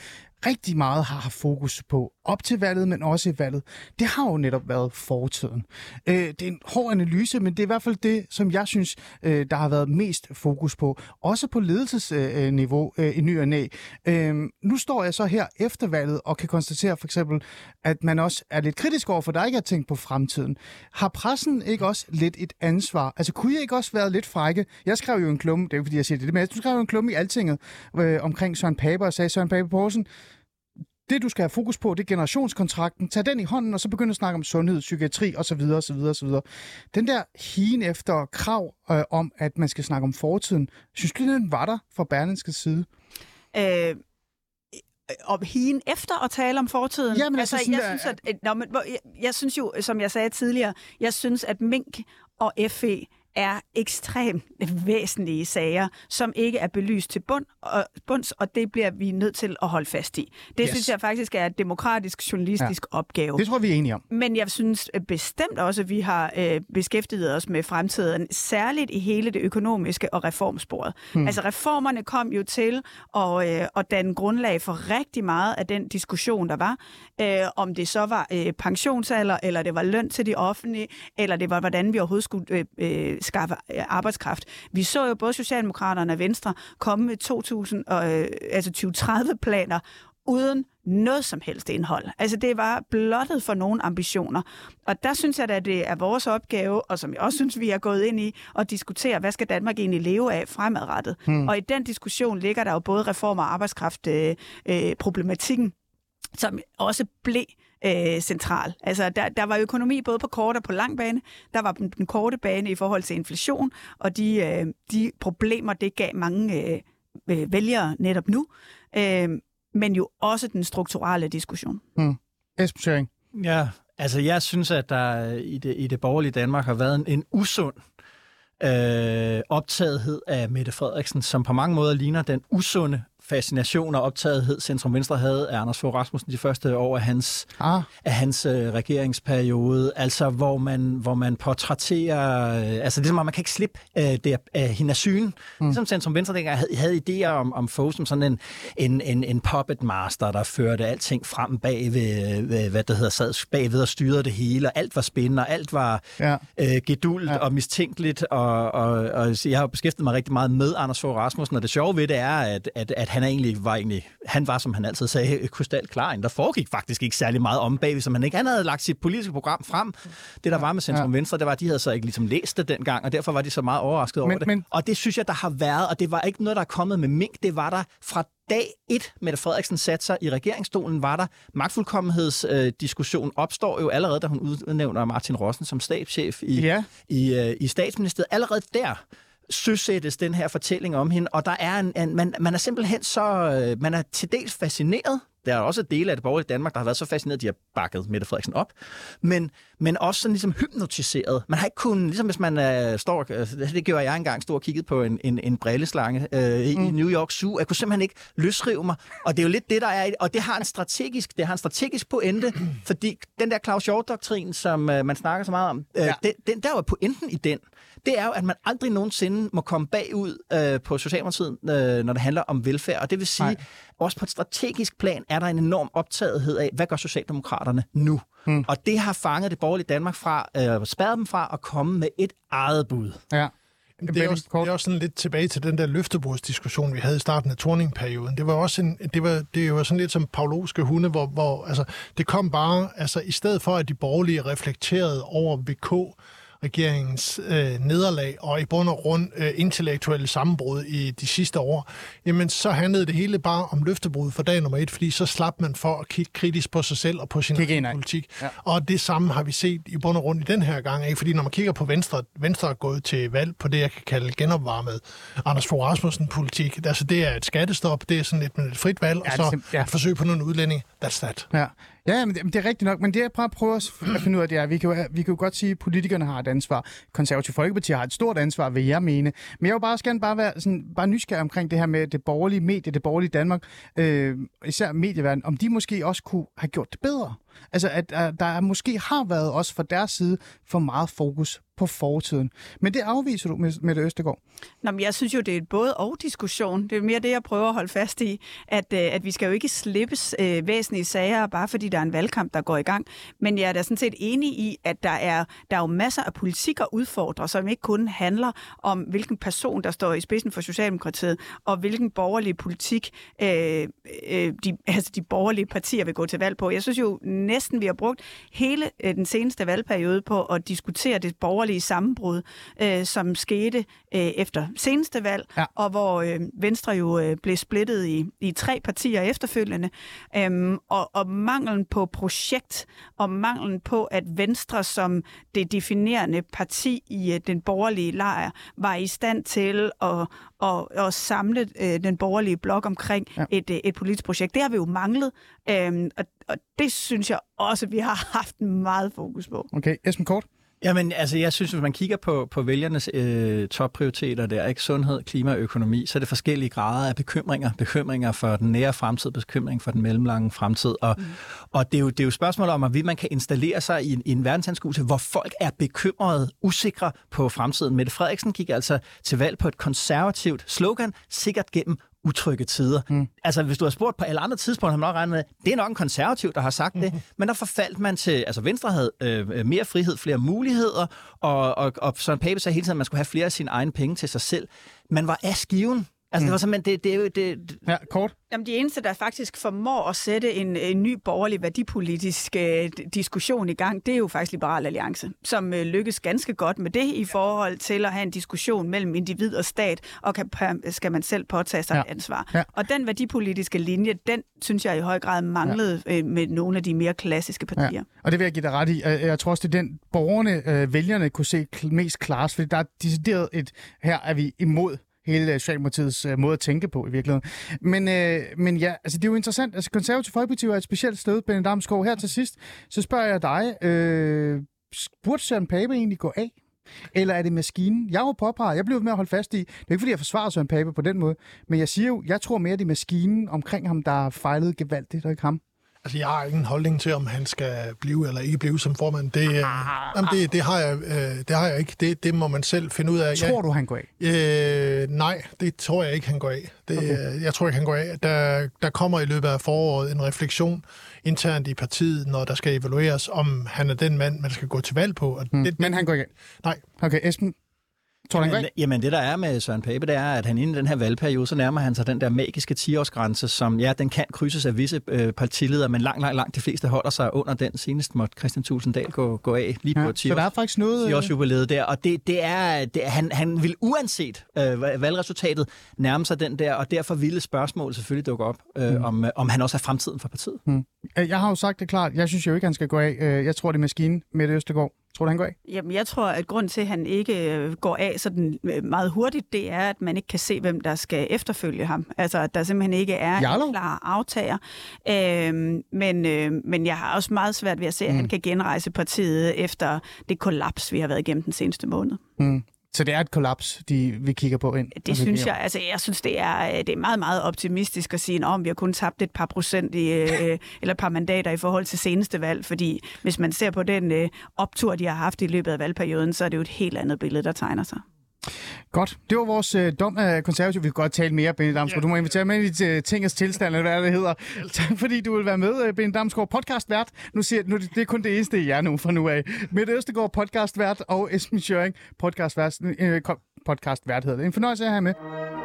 rigtig meget har haft fokus på op til valget, men også i valget. Det har jo netop været fortiden. Øh, det er en hård analyse, men det er i hvert fald det, som jeg synes, øh, der har været mest fokus på. Også på ledelsesniveau øh, i ny og næ. Øh, nu står jeg så her efter valget og kan konstatere for eksempel, at man også er lidt kritisk over for, at der ikke er tænkt på fremtiden. Har pressen ikke også lidt et ansvar? Altså kunne jeg ikke også været lidt frække? Jeg skrev jo en klumme, det er jo fordi, jeg siger det, men jeg skrev jo en klumme i Altinget øh, omkring Søren Pape og sagde Søren Pape Poulsen, det, du skal have fokus på, det er generationskontrakten. Tag den i hånden, og så begynd at snakke om sundhed, psykiatri osv. osv., osv. Den der hien efter krav øh, om, at man skal snakke om fortiden, synes du, den var der fra Berlingskes side? Øh, og hien efter at tale om fortiden? Jamen, altså, altså, jeg, jeg, synes, at, at, nå, men, jeg, jeg synes jo, som jeg sagde tidligere, jeg synes, at mink og F E er ekstremt væsentlige sager, som ikke er belyst til bund og, bunds, og det bliver vi nødt til at holde fast i. Det yes. synes jeg faktisk er et demokratisk, journalistisk ja. opgave. Det tror vi er enige om. Men jeg synes bestemt også, at vi har øh, beskæftiget os med fremtiden, særligt i hele det økonomiske og reformsporet. Hmm. Altså reformerne kom jo til at, øh, at danne grundlag for rigtig meget af den diskussion, der var. Øh, om det så var øh, pensionsalder, eller det var løn til de offentlige, eller det var, hvordan vi overhovedet skulle øh, skaffe arbejdskraft. Vi så jo både Socialdemokraterne og Venstre komme med to tusind, øh, altså tyve tredive planer uden noget som helst indhold. Altså det var blottet for nogle ambitioner. Og der synes jeg, at det er vores opgave, og som jeg også synes, vi er gået ind i, at diskutere, hvad skal Danmark egentlig leve af fremadrettet. Hmm. Og i den diskussion ligger der jo både reform- og arbejdskraftproblematikken, øh, øh, som også blev Øh, central. Altså, der, der var økonomi både på kort og på lang bane. Der var den, den korte bane i forhold til inflation, og de, øh, de problemer, det gav mange øh, øh, vælgere netop nu, øh, men jo også den strukturelle diskussion. Mm. Esben Schøring. Ja, altså jeg synes, at der i det, i det borgerlige Danmark har været en, en usund øh, optagethed af Mette Frederiksen, som på mange måder ligner den usunde fascination og optagethed, Centrum Venstre havde af Anders Fogh Rasmussen de første år af hans, ah. af hans øh, regeringsperiode, altså hvor man, hvor man portrætterer, øh, altså det er som om, man kan ikke slippe øh, det af øh, hende af syne. Mm. Ligesom Centrum Venstre dengang havde, havde idéer om, om Fogh som sådan en, en, en, en puppet master, der førte alting frem bag ved, ved, hvad det hedder, sad bagved og styrede det hele, og alt var spændende, og alt var ja. øh, gedult ja. og mistænkeligt, og, og, og jeg har beskæftiget mig rigtig meget med Anders Fogh Rasmussen, og det sjove ved det er, at, at, at han Han, egentlig, var egentlig, han var, som han altid sagde, krystalklar. Der foregik faktisk ikke særlig meget om bagved, som han ikke. Han havde lagt sit politiske program frem. Det, der var med Centrum Venstre, det var, at de havde så ikke ligesom læst det dengang, og derfor var de så meget overrasket over men, det. Men... Og det synes jeg, der har været, og det var ikke noget, der er kommet med mink. Det var der fra dag et, Mette Frederiksen satte sig i regeringsstolen, var der. Magtfuldkommenhedsdiskussionen øh, opstår jo allerede, da hun udnævner Martin Rossen som stabschef i, ja. i, øh, i statsministeriet. Allerede der søsættes den her fortælling om hende, og der er en, en man, man er simpelthen så øh, man er til dels fascineret. Der er også dele af det borgerlige Danmark, der har været så fascineret, at de har bakket Mette Frederiksen op, men, men også sådan ligesom hypnotiseret. Man har ikke kunnet, ligesom hvis man øh, står, øh, det gjorde jeg engang, stod og kiggede på en, en, en brilleslange øh, i mm. New York Zoo. Jeg kunne simpelthen ikke løsrive mig, og det er jo lidt det, der er, og det har en strategisk, det har en strategisk pointe, fordi den der Claus Hjort-doktrin, som øh, man snakker så meget om, øh, ja. den, den, der var pointen i den, det er jo, at man aldrig nogensinde må komme bagud øh, på Socialdemokratiet, øh, når det handler om velfærd, og det vil sige, Nej. også på et strategisk plan er der en enorm optagethed af, hvad gør Socialdemokraterne nu? Hmm. Og det har fanget det borgerlige Danmark fra, øh, spærret dem fra at komme med et eget bud. Ja. Det er, også, det er også sådan lidt tilbage til den der løftebordsdiskussion, vi havde i starten af Thorning-perioden. Det var også en, det var, det var sådan lidt som pavlovske hunde, hvor, hvor altså, det kom bare, altså i stedet for, at de borgerlige reflekterede over V K, regeringens øh, nederlag og i bund og grund øh, intellektuelle sammenbrud i de sidste år, jamen så handlede det hele bare om løftebrud for dag nummer et, fordi så slap man for at kigge kritisk på sig selv og på sin egen politik. Ja. Og det samme har vi set i bund og grund i den her gang, ikke? Fordi når man kigger på Venstre, Venstre er gået til valg på det, jeg kan kalde genopvarmet Anders Fogh Rasmussen-politik. Altså det er et skattestop, det er sådan et, et frit valg, ja, og så ja. forsøg på nogle udlændinge. That's that. Ja. Ja, men det, men det er rigtigt nok, men det jeg prøver at, prøve at finde ud af, det er, vi kan, jo, vi kan jo godt sige, at politikerne har et ansvar. Konservativ Folkeparti har et stort ansvar, vil jeg mene. Men jeg vil bare også gerne bare være sådan, bare nysgerrig omkring det her med det borgerlige medie, det borgerlige Danmark, øh, især medieverdenen, om de måske også kunne have gjort det bedre. Altså, at, at der måske har været også fra deres side for meget fokus på fortiden. Men det afviser du, Mette Østergaard? Nå, men jeg synes jo, det er et både og diskussion. Det er mere det, jeg prøver at holde fast i, at, at vi skal jo ikke slippes øh, væsentlige sager, bare fordi der er en valgkamp, der går i gang. Men jeg er da sådan set enig i, at der er, der er jo masser af politik at udfordre, som ikke kun handler om, hvilken person, der står i spidsen for Socialdemokratiet, og hvilken borgerlig politik øh, øh, de, altså de borgerlige partier vil gå til valg på. Jeg synes jo næsten, vi har brugt hele øh, den seneste valgperiode på at diskutere det borgerlige sammenbrud, øh, som skete øh, efter seneste valg, ja. og hvor øh, Venstre jo øh, blev splittet i, i tre partier efterfølgende. Øhm, og, og mangel på projekt og manglen på, at Venstre som det definerende parti i den borgerlige lejr var i stand til at, at, at samle den borgerlige blok omkring ja. et, et politisk projekt. Det har vi jo manglet, og, og det synes jeg også, at vi har haft meget fokus på. Okay, Esben Kort? Jamen, altså, jeg synes, hvis man kigger på, på vælgernes øh, topprioriteter der, ikke? Sundhed, klima og økonomi, så er det forskellige grader af bekymringer. Bekymringer for den nære fremtid, bekymring for den mellemlange fremtid. Og, mm. og det, er jo, det er jo et spørgsmål om, at man kan installere sig i en, i en verdensanskuelse, hvor folk er bekymrede, usikre på fremtiden. Mette Frederiksen gik altså til valg på et konservativt slogan, sikkert gennem utrygge tider. Mm. Altså, hvis du har spurgt på alle andre tidspunkter, har man nok regnet med, det er nok en konservativ, der har sagt mm-hmm. det, men der forfaldt man til, altså Venstre havde øh, mere frihed, flere muligheder, og, og, og Søren Pape sagde hele tiden, at man skulle have flere af sine egne penge til sig selv. Man var af skiven. Altså, mm. det var simpelthen, det, det, det, det... Ja, Kort. Jamen, de eneste, der faktisk formår at sætte en, en ny borgerlig værdipolitisk øh, diskussion i gang, det er jo faktisk Liberal Alliance, som øh, lykkes ganske godt med det i forhold til at have en diskussion mellem individ og stat, og kan, skal man selv påtage sig ja. et ansvar. Ja. Og den værdipolitiske linje, den synes jeg i høj grad manglede ja. øh, med nogle af de mere klassiske partier. Ja. Og det vil jeg give dig ret i. Jeg tror også, det er den, borgerne, øh, vælgerne kunne se mest klart, fordi der er decideret et, her er vi imod hele Socialdemokratiets øh, måde at tænke på i virkeligheden. Men, øh, men ja, altså det er jo interessant. Altså Konservativ Folkeparti er et specielt sted, Benny Damsgaard. Her til sidst, så spørger jeg dig, øh, burde Søren Pape egentlig gå af? Eller er det maskinen? Jeg har påpeget, jeg bliver ved med at holde fast i, det er ikke fordi, jeg forsvarer Søren Pape på den måde, men jeg siger jo, jeg tror mere, det er maskinen omkring ham, der fejlede gevaldigt, og ikke ham. Altså, jeg har ingen holdning til, om han skal blive eller ikke blive som formand. Det, øh, jamen, det, det, har, jeg, øh, det har jeg ikke. Det, det må man selv finde ud af. Tror jeg, du, han går af? Øh, nej, det tror jeg ikke, han går af. Det, okay. Jeg tror ikke, han går af. Der, der kommer i løbet af foråret en refleksion internt i partiet, når der skal evalueres, om han er den mand, man skal gå til valg på. Og hmm. det, Men han går ikke af? Nej. Okay, Esben? Jamen, jamen det der er med Søren Pape, det er, at han inden den her valgperiode, så nærmer han sig den der magiske ti-årsgrænse, som ja, den kan krydses af visse øh, partiledere, men langt, langt, langt de fleste holder sig under den. Senest måtte Christian Thulesen Dahl gå, gå af lige ja, på ti-årsjubilæet der, og det, det er, det, han, han vil uanset øh, valgresultatet nærme sig den der, og derfor ville spørgsmål selvfølgelig dukke op, øh, mm. om, øh, om han også har fremtiden for partiet. Mm. Jeg har jo sagt det klart, jeg synes jo ikke, han skal gå af. Jeg tror, det er maskinen, Mette Østergaard. Tror du, han går af? Jamen, jeg tror, at grunden til, at han ikke går af sådan meget hurtigt, det er, at man ikke kan se, hvem der skal efterfølge ham. Altså, at der simpelthen ikke er Jarlov. En klar aftager. Øhm, men, øh, men jeg har også meget svært ved at se, at mm. han kan genrejse partiet efter det kollaps, vi har været igennem den seneste måned. Mm. Så det er et kollaps, de, vi kigger på ind? Det synes jeg. Altså, jeg synes, det er, det er meget, meget optimistisk at sige, om vi har kun tabt et par procent i, øh, eller et par mandater i forhold til seneste valg. Fordi hvis man ser på den øh, optur, de har haft i løbet af valgperioden, så er det jo et helt andet billede, der tegner sig. Godt. Det var vores øh, dom af konservativ. Vi kan godt tale mere, Benny Damsgaard. Yeah. Du må invitere med i øh, tingens tilstand, eller hvad det hedder. Yeah. Tak fordi du vil være med, øh, Benny Damsgaard, podcastvært. Nu siger nu, det er kun det eneste, jeg er nu fra nu af. Mette Østergaard, podcastvært, og Esben Schøring, podcastvært, øh, podcastvært hedder det. En fornøjelse at have med.